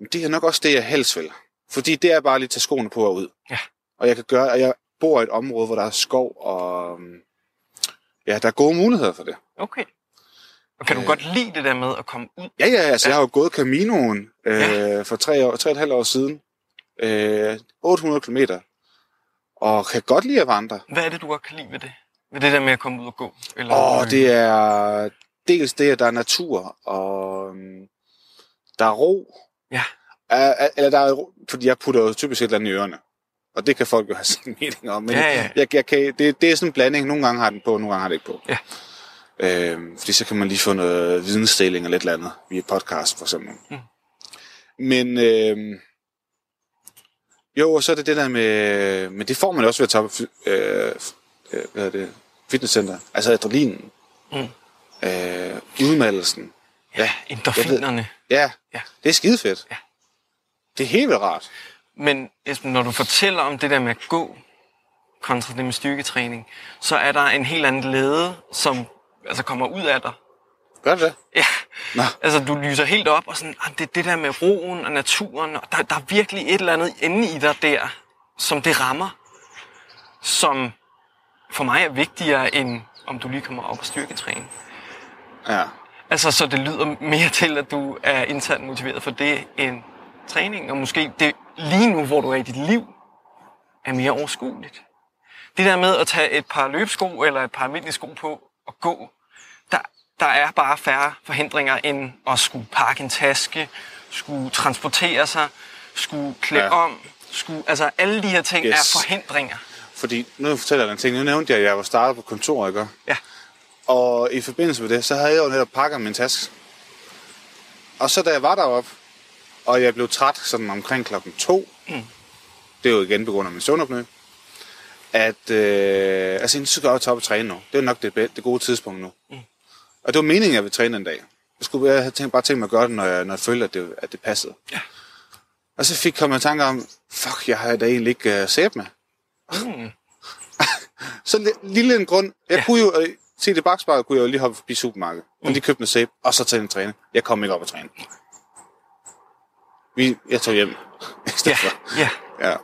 Men det er nok også det, jeg helst vil. Fordi det er bare lige at tage skoene på og ud. Ja. Og jeg kan gøre, at jeg bor i et område, hvor der er skov, og ja, der er gode muligheder for det. Okay. Og kan du godt lide det der med at komme ud? Ja, altså jeg har jo gået Caminoen for 3,5 år siden. 800 kilometer. Og kan godt lide at vandre. Hvad er det, du godt kan lide ved det? Ved det der med at komme ud og gå? Det er dels det, at der er natur, og der er ro. Ja. Eller der er ro, fordi jeg putter jo typisk et eller andet i ørerne. Og det kan folk jo have sådan en mening om. Men jeg kan, det er sådan en blanding. Nogle gange har den på, nogle gange har det ikke på. Ja. Fordi så kan man lige få noget vidensdeling eller et eller andet via podcast for eksempel. Men jo, og så er det det der med... Men det får man også ved at tage op... hvad er det? Fitnesscenter. Altså adrenalinen. Udmattelsen. Ja, endorfinerne. Ja, det er skidefedt. Ja. Det er helt vildt rart. Men Esben, når du fortæller om det der med at gå kontra det med styrketræning, så er der en helt anden glæde, som altså kommer ud af dig. Gør det? Ja. Nå. Altså du lyser helt op og sådan, det er det der med roen og naturen, og der er virkelig et eller andet inde i dig der, som det rammer, som for mig er vigtigere, end om du lige kommer op og styrketræne. Ja. Altså, så det lyder mere til, at du er internt motiveret for det, end træning. Og måske det lige nu, hvor du er i dit liv, er mere overskueligt. Det der med at tage et par løbesko eller et par almindelige sko på og gå, der er bare færre forhindringer, end at skulle pakke en taske, skulle transportere sig, skulle klæde om. Altså, alle de her ting er forhindringer. Fordi, nu fortæller jeg en ting, nu nævnte jeg, at jeg var startet på kontoret, ikke? Ja. Og i forbindelse med det, så havde jeg jo netop pakket min taske. Og så da jeg var deroppe, og jeg blev træt sådan omkring 2:00, det er jo igen på grund af min søvnopnø, at så skal jeg tage op og træne nu. Det er nok det gode tidspunkt nu. Og det var meningen, jeg ville træne en dag. Jeg skulle bare tænke mig at gøre det, når jeg følte, at det passede. Ja. Og så kom jeg tanker om, jeg har da egentlig ikke sæbe med. Så lille en grund. Jeg kunne jo se det bakspejlet, kunne jeg jo lige hoppe forbi supermarkedet, og lige købe noget sæbe, og så tage en træne. Jeg kom ikke op og træne. Jeg tog hjem. Ja.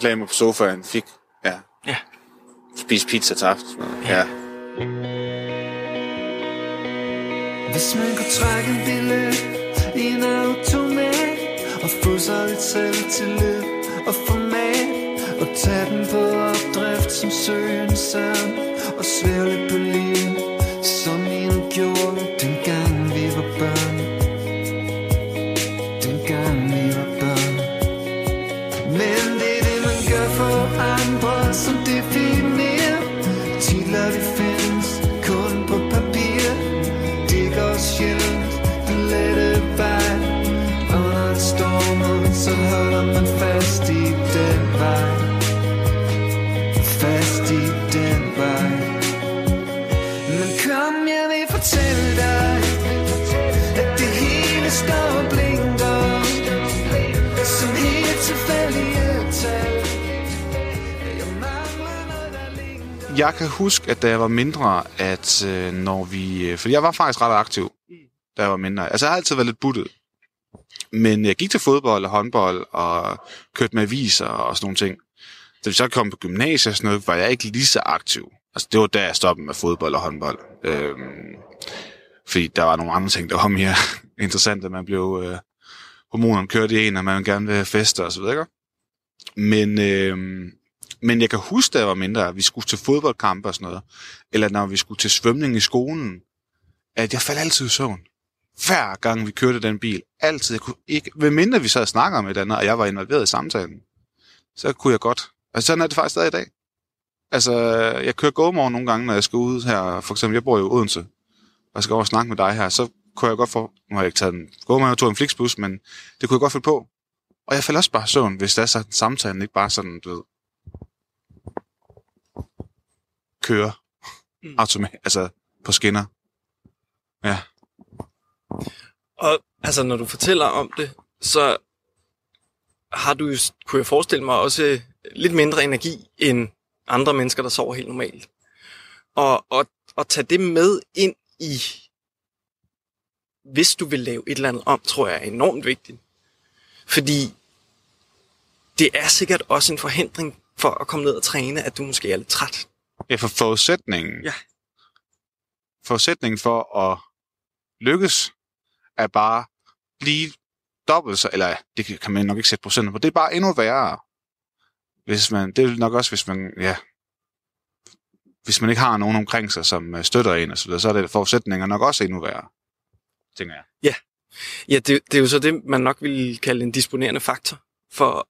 Lagde mig på sofaen, fik. Ja. Ja. Spise pizza til aften. Ja. Hvis man kunne trække en billet i en automat og få sig lidt selv til løb og format og tage den på opdrift som søgende sand og svævle på livet, som en gjorde dengang vi var børn. Dengang vi var børn. Men det er det man gør for andre, som definerer titler det findes kun på papir. Det går sjældent den lette vej, og når det stormer, så holder man fast i den vej. Jeg kan huske, at da jeg var mindre, at når vi... For jeg var faktisk ret aktiv, da jeg var mindre. Altså, jeg har altid været lidt buttet. Men jeg gik til fodbold og håndbold og kørte med aviser og sådan nogle ting. Da vi så kom på gymnasiet og sådan noget, var jeg ikke lige så aktiv. Altså det var da jeg stoppede med fodbold og håndbold. Fordi der var nogle andre ting, der var mere interessante. Man blev hormonerne kørt i en, og man gerne ville feste og så videre. Men jeg kan huske, da jeg var mindre, at vi skulle til fodboldkampe og sådan noget. Eller når vi skulle til svømning i skolen, at jeg faldt altid i søvn. Hver gang vi kørte den bil. Altid. Jeg kunne ikke, ved mindre vi så og snakkede om et eller andet, og jeg var involveret i samtalen, så kunne jeg godt. Og sådan er det faktisk stadig i dag. Altså, jeg kører gåmorgen nogle gange, når jeg skal ud her. For eksempel, jeg bor i Odense, og jeg skal over og snakke med dig her. Så kunne jeg godt få... Nu har jeg ikke taget en gåmorgen, jeg tog en Flixbus, men det kunne jeg godt finde på. Og jeg falder også bare søvn, hvis der er sådan samtalen ikke bare sådan, du ved, kører altså på skinner. Ja. Og altså, når du fortæller om det, så har du, kunne jeg forestille mig, også lidt mindre energi end andre mennesker, der sover helt normalt. Og tage det med ind i, hvis du vil lave et eller andet om, tror jeg er enormt vigtigt. Fordi det er sikkert også en forhindring for at komme ned og træne, at du måske er lidt træt. Ja, for forudsætningen. Ja. Forudsætningen for at lykkes, er bare blive dobbelt så, eller det kan man nok ikke sætte procenter på, det er bare endnu værre. Hvis man, det er nok også, hvis man, ja, hvis man ikke har nogen omkring sig, som støtter en og så videre, så er det forudsætninger nok også endnu værre, tænker jeg. Ja. Ja, det er jo så det, man nok ville kalde en disponerende faktor, for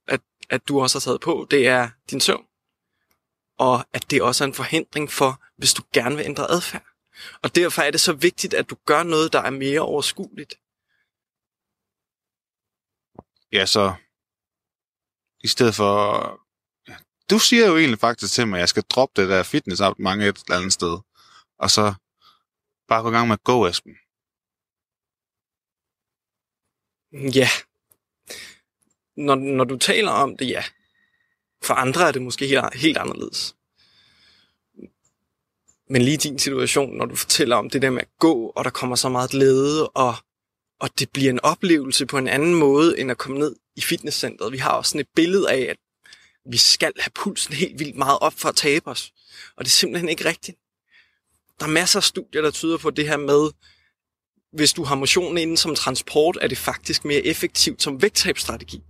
at du også har taget på, det er din søvn. Og at det også er en forhindring for, hvis du gerne vil ændre adfærd. Og derfor er det så vigtigt, at du gør noget, der er mere overskueligt. Ja, så i stedet for... Du siger jo egentlig faktisk til mig, at jeg skal droppe det der fitnessabonnement et eller andet sted, og så bare gå i gang med at gå, Esben. Ja. Når du taler om det, ja. For andre er det måske helt anderledes. Men lige din situation, når du fortæller om det der med at gå, og der kommer så meget glæde, og det bliver en oplevelse på en anden måde, end at komme ned i fitnesscenteret. Vi har også sådan et billede af, at vi skal have pulsen helt vildt meget op for at tabe os. Og det er simpelthen ikke rigtigt. Der er masser af studier, der tyder på det her med, hvis du har motionen inden som transport, er det faktisk mere effektivt som vægttabsstrategi.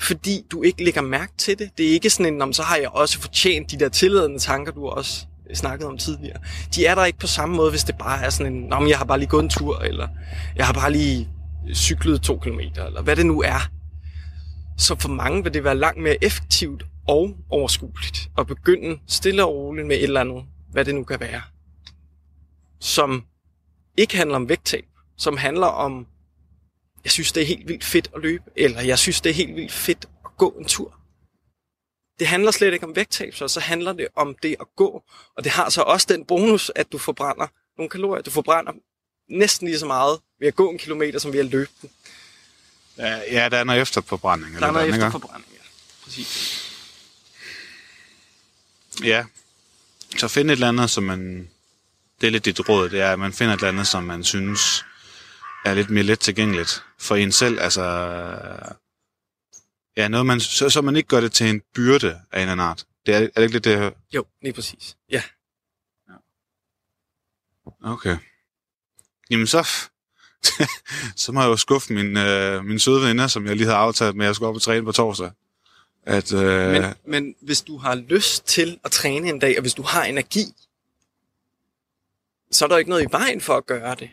Fordi du ikke lægger mærke til det. Det er ikke sådan en, så har jeg også fortjent de der tilladende tanker, du også snakkede om tidligere. De er der ikke på samme måde, hvis det bare er sådan en, nå, men jeg har bare lige gået en tur, eller jeg har bare lige cyklet 2 kilometer, eller hvad det nu er. Så for mange vil det være langt mere effektivt og overskueligt at begynde stille og roligt med et eller andet, hvad det nu kan være. Som ikke handler om vægttab, som handler om, jeg synes, det er helt vildt fedt at løbe, eller jeg synes, det er helt vildt fedt at gå en tur. Det handler slet ikke om vægttab, så handler det om det at gå, og det har så også den bonus, at du forbrænder nogle kalorier. Du forbrænder næsten lige så meget ved at gå 1 kilometer, som ved at løbe den. Ja, der er noget efterforbrænding. Der er noget efterforbrænding, ja. Præcis. Ja, så find et eller andet, som man... Det er lidt dit råd, det er, at man finder et eller andet, som man synes er lidt mere let tilgængeligt for en selv. Altså, ja, noget man, så man ikke gør det til en byrde af en anden art. Det er det ikke lidt det, jeg hører? Jo, lige præcis. Ja. Okay. Jamen så må jeg jo skuffe min søde veninder, som jeg lige havde aftalt med, at jeg skulle op og træne på torsdag. Men hvis du har lyst til at træne en dag, og hvis du har energi, så er der ikke noget i vejen for at gøre det.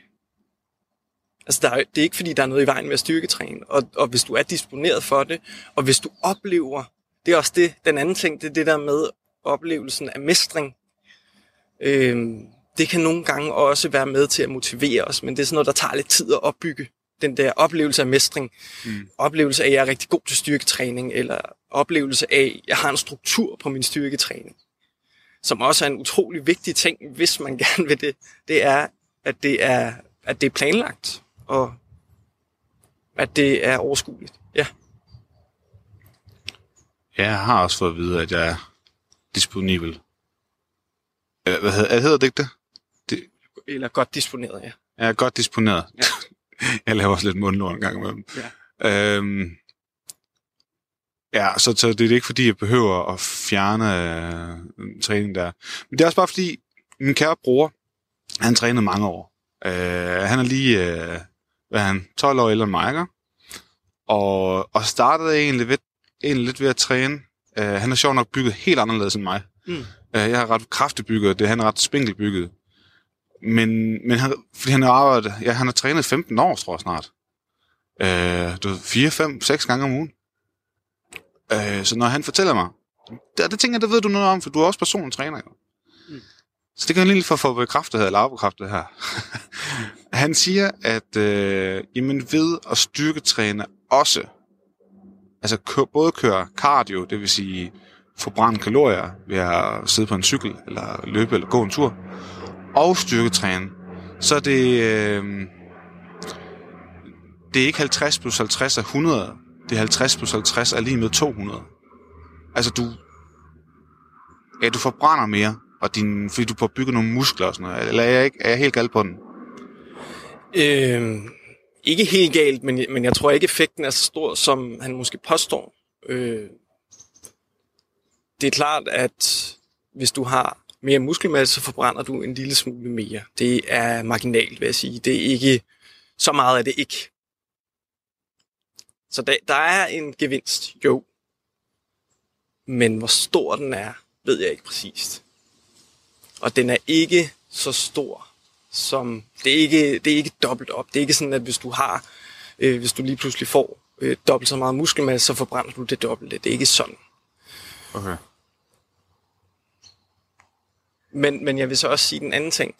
Altså, det er ikke, fordi der er noget i vejen med at styrketræne. Og hvis du er disponeret for det, og hvis du oplever, det er også det, den anden ting, det er det der med oplevelsen af mestring. Det kan nogle gange også være med til at motivere os, men det er sådan noget, der tager lidt tid at opbygge. Den der oplevelse af mestring. Oplevelse af, at jeg er rigtig god til styrketræning, eller oplevelse af, at jeg har en struktur på min styrketræning. Som også er en utrolig vigtig ting, hvis man gerne vil det, det er, at det er planlagt, og at det er overskueligt. Ja. Jeg har også fået at vide, at jeg er disponibel. Hvad hedder det ikke det? Eller godt disponeret, ja. Jeg er godt disponeret. Ja. Jeg laver også lidt mundlort en gang imellem. Ja. Så det er ikke fordi, jeg behøver at fjerne træning der. Men det er også bare fordi, min kære bror, han trænede mange år. Han er lige 12 år ældre end mig, ikke? Og startede egentlig lidt ved at træne. Han har sjovt nok bygget helt anderledes end mig. Mm. Jeg har ret kraftigt bygget, det er han ret spinkelt bygget. Men han, fordi han har arbejdet, ja, han har trænet 15 år, tror jeg snart. 4, 5, 6 gange om ugen. Så når han fortæller mig, det tænker jeg, det ved du noget om, for du er også personlig træner. Jo. Mm. Så det kan jeg lige få bekræftet eller afbekræftet her. Han siger, at ved at styrketræne også, altså både køre cardio, det vil sige forbrænde kalorier ved at sidde på en cykel, eller løbe, eller gå en tur, og styrketræne, så det er ikke 50 plus 50 er 100, det er 50 plus 50 er lige med 200. Altså du forbrænder mere, og fordi du får bygget nogle muskler og sådan noget, eller er jeg helt galt på den? Ikke helt galt, men jeg tror ikke effekten er så stor, som han måske påstår. Det er klart, at hvis du har mere muskelmasse, så forbrænder du en lille smule mere. Det er marginalt, vil jeg sige. Det er ikke så meget af det ikke. Så der er en gevinst, jo. Men hvor stor den er, ved jeg ikke præcist. Og den er ikke så stor som det er ikke dobbelt op. Det er ikke sådan, at hvis du har, hvis du lige pludselig får dobbelt så meget muskelmasse, så forbrænder du det dobbelte. Det er ikke sådan. Okay. Men jeg vil så også sige den anden ting.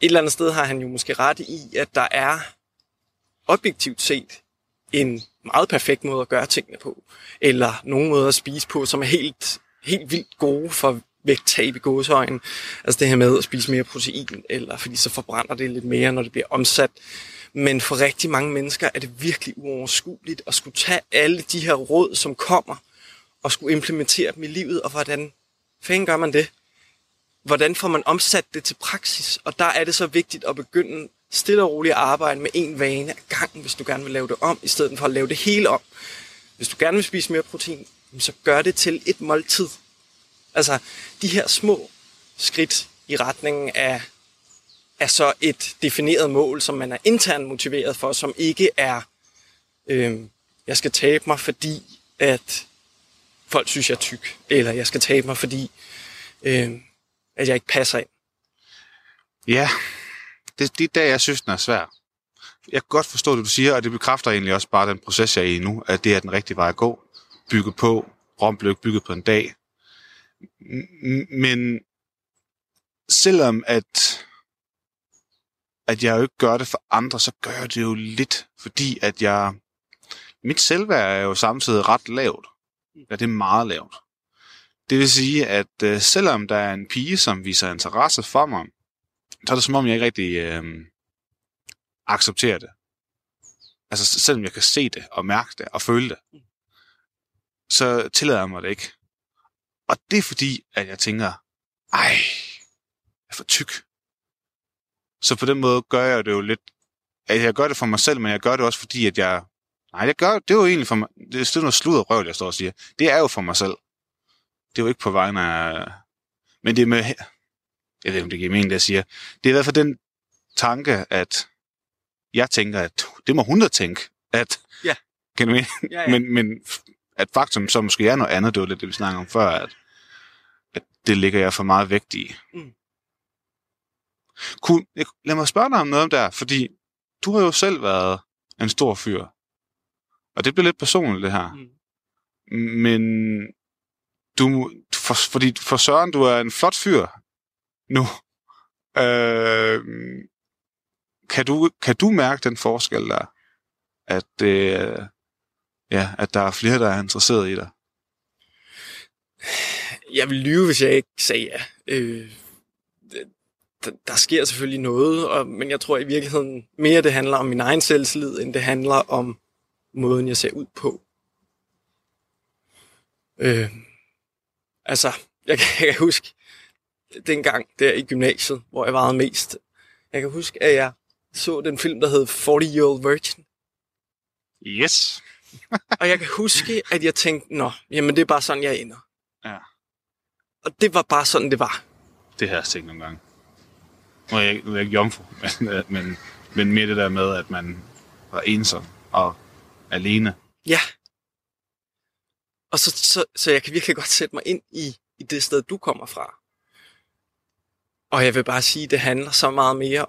Et eller andet sted har han jo måske ret i, at der er objektivt set en meget perfekt måde at gøre tingene på, eller nogle måder at spise på, som er helt vildt gode for vægttab i gåsehøjen. Altså det her med at spise mere protein, eller fordi så forbrænder det lidt mere, når det bliver omsat. Men for rigtig mange mennesker er det virkelig uoverskueligt at skulle tage alle de her råd, som kommer, og skulle implementere dem i livet, og hvordan fanden gør man det? Hvordan får man omsat det til praksis? Og der er det så vigtigt at begynde stille og roligt at arbejde med en vane ad gangen, hvis du gerne vil lave det om, i stedet for at lave det hele om. Hvis du gerne vil spise mere protein, så gør det til et måltid. Altså, de her små skridt i retningen af så et defineret mål, som man er internt motiveret for, som ikke er, jeg skal tabe mig, fordi at folk synes, jeg er tyk, eller jeg skal tabe mig, fordi at jeg ikke passer ind. Ja, det er der, jeg synes, den er svær. Jeg kan godt forstå det, du siger, og det bekræfter egentlig også bare den proces, jeg er i nu, at det er den rigtige vej at gå. Bygge på, Rom blev ikke bygget på en dag. Men selvom at jeg jo ikke gør det for andre, så gør jeg det jo lidt, fordi at mit selvværd er jo samtidig ret lavt. Ja, det er meget lavt. Det vil sige, at selvom der er en pige, som viser interesse for mig, så er det som om, jeg ikke rigtig accepterer det. Altså selvom jeg kan se det, og mærke det, og føle det, så tillader jeg mig det ikke. Og det er fordi, at jeg tænker, jeg er for tyk. Så på den måde gør jeg det jo lidt, at jeg gør det for mig selv, men jeg gør det også fordi, at det er jo egentlig for mig, det er noget sludderrøvl, jeg står og siger. Det er jo for mig selv. Det er jo ikke på vegne af, men det er med, jeg ved ikke, om det giver mening, det jeg siger. Det er i hvert fald den tanke, at jeg tænker, at det må hun da tænke, at, ja. Kan du mene? Ja. Men at faktum så måske er noget andet, det var lidt det, vi snakkede om før, at det ligger jeg for meget vægt i. Mm. Lad mig spørge dig om noget om der, fordi du har jo selv været en stor fyr, og det bliver lidt personligt, det her. Mm. Men for Søren, du er en flot fyr nu. Kan du mærke den forskel der? At der er flere, der er interesseret i dig? Jeg vil lyve, hvis jeg ikke sagde ja. Der sker selvfølgelig noget, men jeg tror i virkeligheden mere, det handler om min egen selvtillid, end det handler om måden, jeg ser ud på. Jeg kan huske dengang der i gymnasiet, hvor jeg vejede mest. Jeg kan huske, at jeg så den film, der hed 40-Year-Old Virgin. Yes. Og jeg kan huske, at jeg tænkte, nå, jamen det er bare sådan, jeg ender. Ja. Og det var bare sådan, det var. Det har jeg tænkt nogle gange. Nu er jeg ikke jomfru, men mere det der med, at man var ensom og alene. Ja. Og så jeg kan virkelig godt sætte mig ind i det sted, du kommer fra. Og jeg vil bare sige, at det handler så meget mere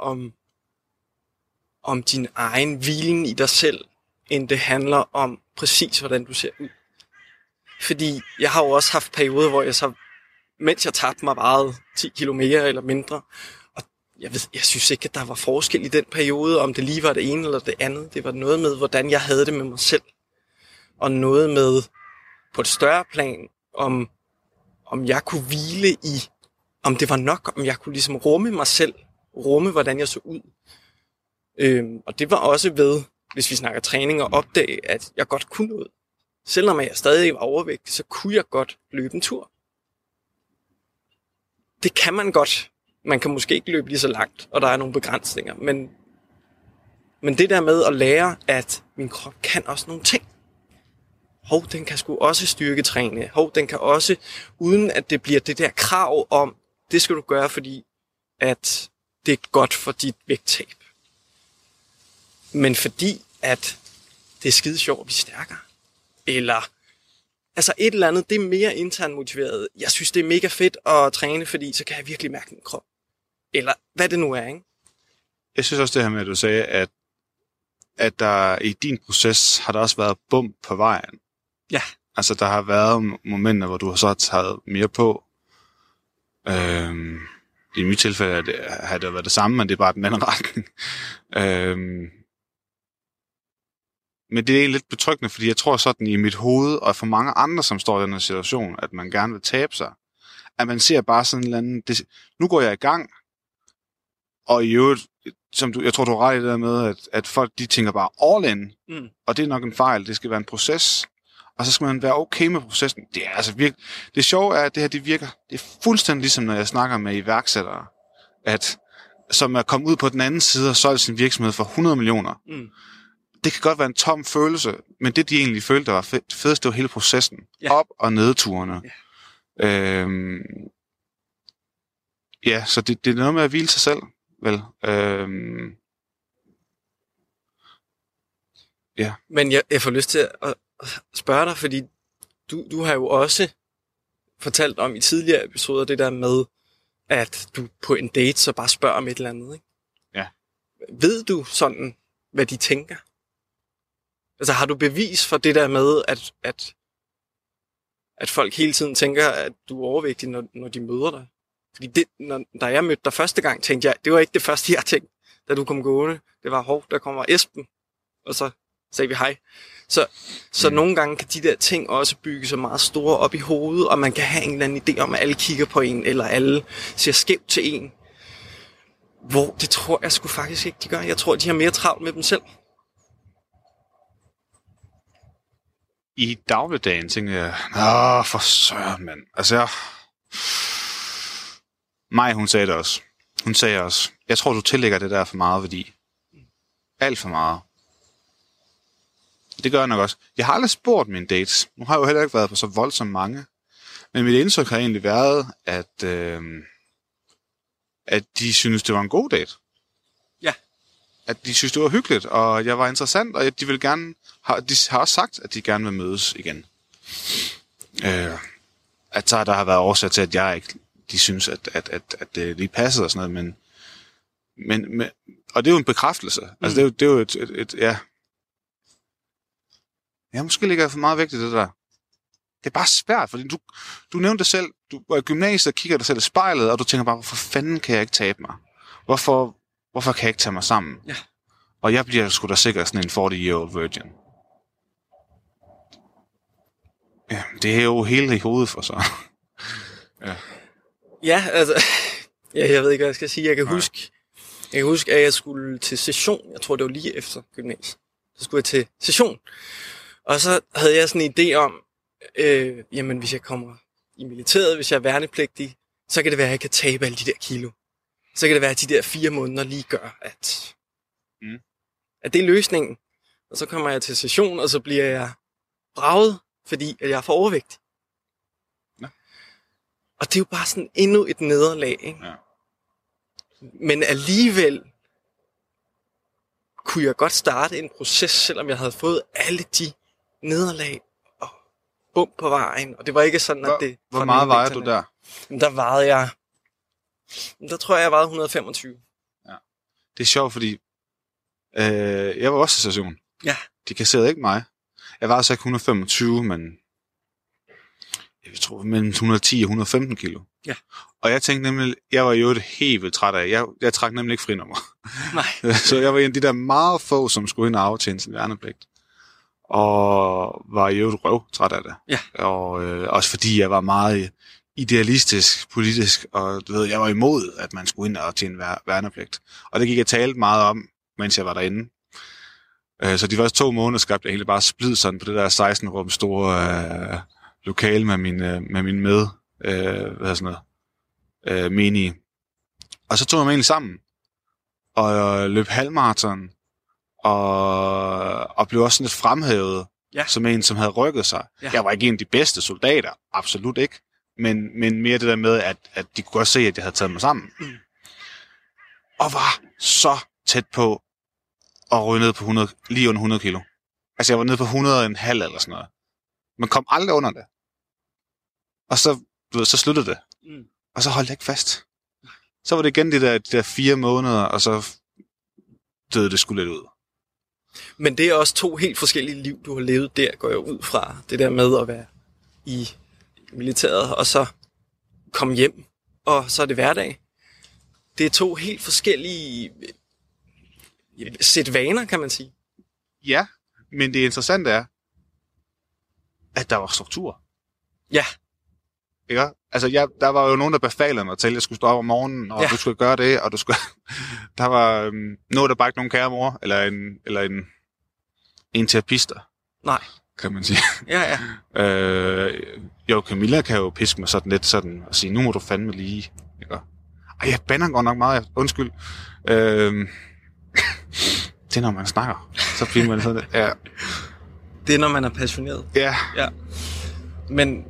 om din egen hvilen i dig selv, end det handler om præcis, hvordan du ser ud. Fordi jeg har jo også haft perioder, hvor jeg så, mens jeg tabte mig, vejede 10 kilo mere eller mindre. Og jeg synes ikke, at der var forskel i den periode, om det lige var det ene eller det andet. Det var noget med, hvordan jeg havde det med mig selv. Og noget med, på et større plan, om jeg kunne hvile i, om det var nok, om jeg kunne ligesom rumme mig selv, rumme hvordan jeg så ud. Og det var også ved, hvis vi snakker træning, og opdage, at jeg godt kunne noget. Selvom jeg stadig var overvægtig, så kunne jeg godt løbe en tur. Det kan man godt. Man kan måske ikke løbe lige så langt, og der er nogle begrænsninger. Men det der med at lære, at min krop kan også nogle ting. Den kan sgu også styrketræne. Den kan også, uden at det bliver det der krav om, det skal du gøre, fordi at det er godt for dit vægttab. Men fordi, at det er skide sjovt at blive stærkere. Eller, altså et eller andet, det er mere internt motiveret. Jeg synes, det er mega fedt at træne, fordi så kan jeg virkelig mærke min krop. Eller hvad det nu er, ikke? Jeg synes også det her med, at du sagde, at der i din proces har der også været bump på vejen. Ja. Altså, der har været momenter, hvor du har så taget mere på. I mit tilfælde har det været det samme, men det er bare den anden retning. Men det er lidt betryggende, fordi jeg tror sådan i mit hoved, og for mange andre, som står i den her situation, at man gerne vil tabe sig, at man ser bare sådan en eller anden... Nu går jeg i gang, og i øvrigt, jeg tror, du har ret i det der med, at folk de tænker bare all in, og det er nok en fejl, det skal være en proces. Og så skal man være okay med processen. Det er altså virkelig... Det sjove er, at det her, det virker... Det er fuldstændig ligesom, når jeg snakker med iværksættere, som er kommet ud på den anden side og solgt sin virksomhed for 100 millioner. Mm. Det kan godt være en tom følelse, men det, de egentlig følte, der var fedest, det var hele processen. Ja. Op- og nedturene. Ja, så det er noget med at hvile sig selv, vel? Ja. Men jeg får lyst til at spørge dig, fordi du har jo også fortalt om i tidligere episoder det der med, at du på en date så bare spørger om et eller andet, ikke? Ja. Ved du sådan, hvad de tænker? Altså har du bevis for det der med, at folk hele tiden tænker, at du er overvægtig, når de møder dig? Fordi da jeg mødte dig første gang, tænkte jeg, det var ikke det første, jeg tænkte, da du kom gående. Det var, der kommer Esben, og så sagde vi hej. Så nogle gange kan de der ting også bygge sig meget store op i hovedet, og man kan have en eller anden idé om, at alle kigger på en, eller alle ser skævt til en. Hvor det tror jeg sgu faktisk ikke, de gør. Jeg tror, de har mere travlt med dem selv. I dagligdagen tænker jeg, nå, for søren, mand. Altså, Maj, hun sagde det også. Hun sagde også, jeg tror, du tillægger det der for meget værdi. Alt for meget. Det gør jeg nok også. Jeg har aldrig spurgt mine dates. Nu har jeg jo heller ikke været på så voldsomt mange. Men mit indtryk har egentlig været, at de synes det var en god date. Ja. At de synes det var hyggeligt, og jeg var interessant, og de vil gerne... De har også sagt, at de gerne vil mødes igen. At så der har været årsag til, at jeg ikke... De synes, at det lige passede og sådan noget, men... Og det er jo en bekræftelse. Altså, det er jo et ja... Ja, måske ligger jeg for meget vægt i det der. Det er bare svært, fordi du nævnte dig selv, du var i gymnasiet og kigger dig selv i spejlet, og du tænker bare, hvorfor fanden kan jeg ikke tabe mig? Hvorfor kan jeg ikke tage mig sammen? Ja. Og jeg bliver sgu da sikkert sådan en 40-year-old virgin. Ja, det er jo hele i hovedet for sig. Ja, altså, jeg ved ikke, hvad jeg skal sige. Jeg kan huske, at jeg skulle til session, jeg tror det var lige efter gymnasiet. Så skulle jeg til session. Og så havde jeg sådan en idé om, jamen hvis jeg kommer i militæret, hvis jeg er værnepligtig, så kan det være, at jeg kan tabe alle de der kilo. Så kan det være, at de der 4 måneder lige gør, at Mm. At det er løsningen. Og så kommer jeg til session, og så bliver jeg braget, fordi jeg er for overvægt. Ja. Og det er jo bare sådan endnu et nederlag, ikke? Ja. Men alligevel kunne jeg godt starte en proces, selvom jeg havde fået alle de nederlag og bump på vejen. Og det var ikke sådan, at det... Hvor meget vejede du der? Der vejede jeg... Der tror jeg vejede 125. Ja. Det er sjovt, fordi jeg var også i session. Ja. De kasserede ikke mig. Jeg var altså ikke 125, men jeg tror mellem 110 og 115 kilo. Ja. Og jeg tænkte nemlig, jeg var jo et helt vildt træt af. Jeg trak nemlig ikke frinummer. Nej. Så jeg var en af de der meget få, som skulle ind og aftjene sin værnepligt. Og var jo et røv træt af det. Ja. Og også fordi jeg var meget idealistisk, politisk, og du ved, jeg var imod, at man skulle ind og aftjene værnepligt. Og det gik jeg talt meget om, mens jeg var derinde. Så de første 2 måneder skabte jeg egentlig bare splid sådan på det der 16-rum store lokale med menige. Og så tog jeg mig egentlig sammen og løb halvmarathon og blev også sådan lidt fremhævet som en, som havde rykket sig. Ja. Jeg var ikke en af de bedste soldater, absolut ikke, men mere det der med, at de kunne godt se, at jeg havde taget mig sammen. Mm. Og var så tæt på og ryge ned på 100, lige under 100 kilo. Altså, jeg var nede på 100,5 eller sådan noget. Man kom aldrig under det. Og så sluttede det. Mm. Og så holdt jeg ikke fast. Så var det igen de der 4 måneder, og så døde det sgu lidt ud. Men det er også 2 helt forskellige liv, du har levet der, går jeg ud fra. Det der med at være i militæret, og så komme hjem, og så er det hverdag. Det er 2 helt forskellige... Sæt vaner, kan man sige. Ja, men det interessante er, at der var struktur. Ja. Ikke? Altså, der var jo nogen, der befalede mig til, at jeg skulle stå op om morgenen, og du skulle gøre det, og du skulle... Der var noget, der bare ikke nogen kære mor, eller en terapister. Nej. Kan man sige. Ja, ja. Jo, Camilla kan jo piske mig sådan lidt sådan, og sige, nu må du fandme lige... Ikke? Ej, jeg bander godt nok meget. Undskyld. Det er, når man snakker, så bliver man sådan, ja. Det er, når man er passioneret. Ja. Ja. Men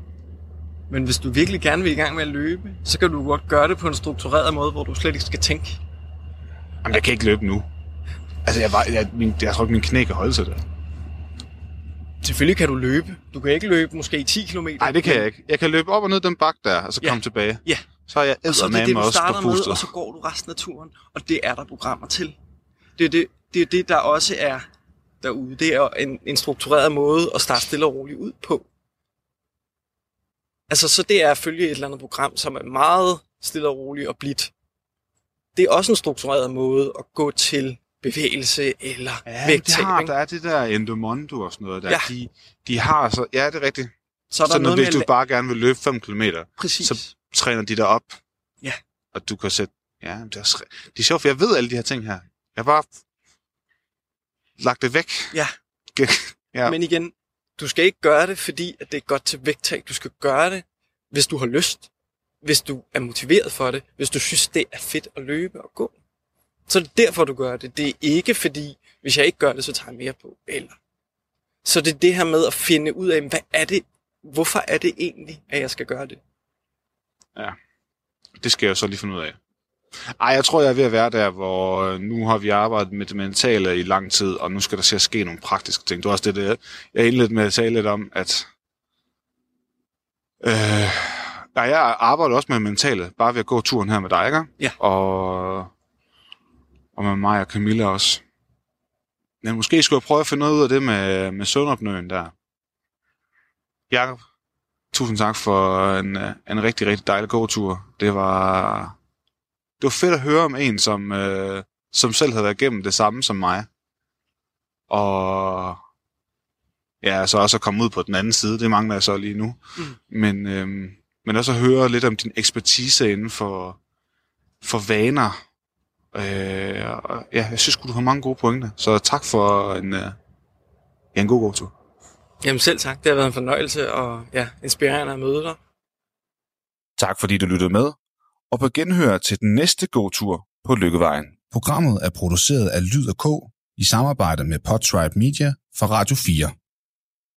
hvis du virkelig gerne vil i gang med at løbe, så kan du godt gøre det på en struktureret måde, hvor du slet ikke skal tænke. Jamen, jeg kan ikke løbe nu. Altså, jeg tror ikke, min knæ kan holde til det. Selvfølgelig kan du løbe. Du kan ikke løbe måske i 10 km. Nej, det kan jeg ikke. Jeg kan løbe op og ned den bakke der, og så komme tilbage. Ja. Så er jeg eddermame også på pustet. Og så går du resten af turen, og det er der programmer til. Det er det, der også er derude. Det er en struktureret måde at starte stille og roligt ud på. Altså, så det er at følge et eller andet program, som er meget stille og roligt og blidt. Det er også en struktureret måde at gå til bevægelse eller vægttab. Ja, der er det der Endomondo og sådan noget der. Ja. De har så... Ja, det er rigtigt. Så når hvis du bare gerne vil løbe 5 kilometer, præcis, så træner de dig op. Ja. Og du kan sætte... Ja, det er også... Det er sjovt, for jeg ved alle de her ting her. Jeg bare lagt det væk. Ja. Ja. Men igen, du skal ikke gøre det, fordi at det er godt til vægttab. Du skal gøre det, hvis du har lyst. Hvis du er motiveret for det. Hvis du synes, det er fedt at løbe og gå. Så er det derfor, du gør det. Det er ikke fordi, hvis jeg ikke gør det, så tager jeg mere på. Eller. Så det er det her med at finde ud af, hvad er det? Hvorfor er det egentlig, at jeg skal gøre det? Ja. Det skal jeg jo så lige finde ud af. Ej, jeg tror, jeg er ved at være der, hvor nu har vi arbejdet med det mentale i lang tid, og nu skal der ske nogle praktiske ting. Det var også det, jeg indledte med at tale lidt om, at jeg arbejder også med mentale, bare ved at gå turen her med dig, ikke? Ja. Og med mig og Camilla også. Men måske skulle jeg prøve at finde noget ud af det med søvnopnøen der. Jakob, tusind tak for en rigtig, rigtig dejlig gåtur. Det var fedt at høre om en, som selv havde været igennem det samme som mig. Og ja, så også at komme ud på den anden side, det mangler jeg så lige nu. Mm. Men også at høre lidt om din ekspertise inden for vaner. Jeg synes du har mange gode pointer. Så tak for en god gåtur. Jamen selv tak, det har været en fornøjelse og inspirerende at møde dig. Tak fordi du lyttede med. Og på genhør til den næste gåtur på Lykkevejen. Programmet er produceret af Lyd og K i samarbejde med Podtribe Media fra Radio 4.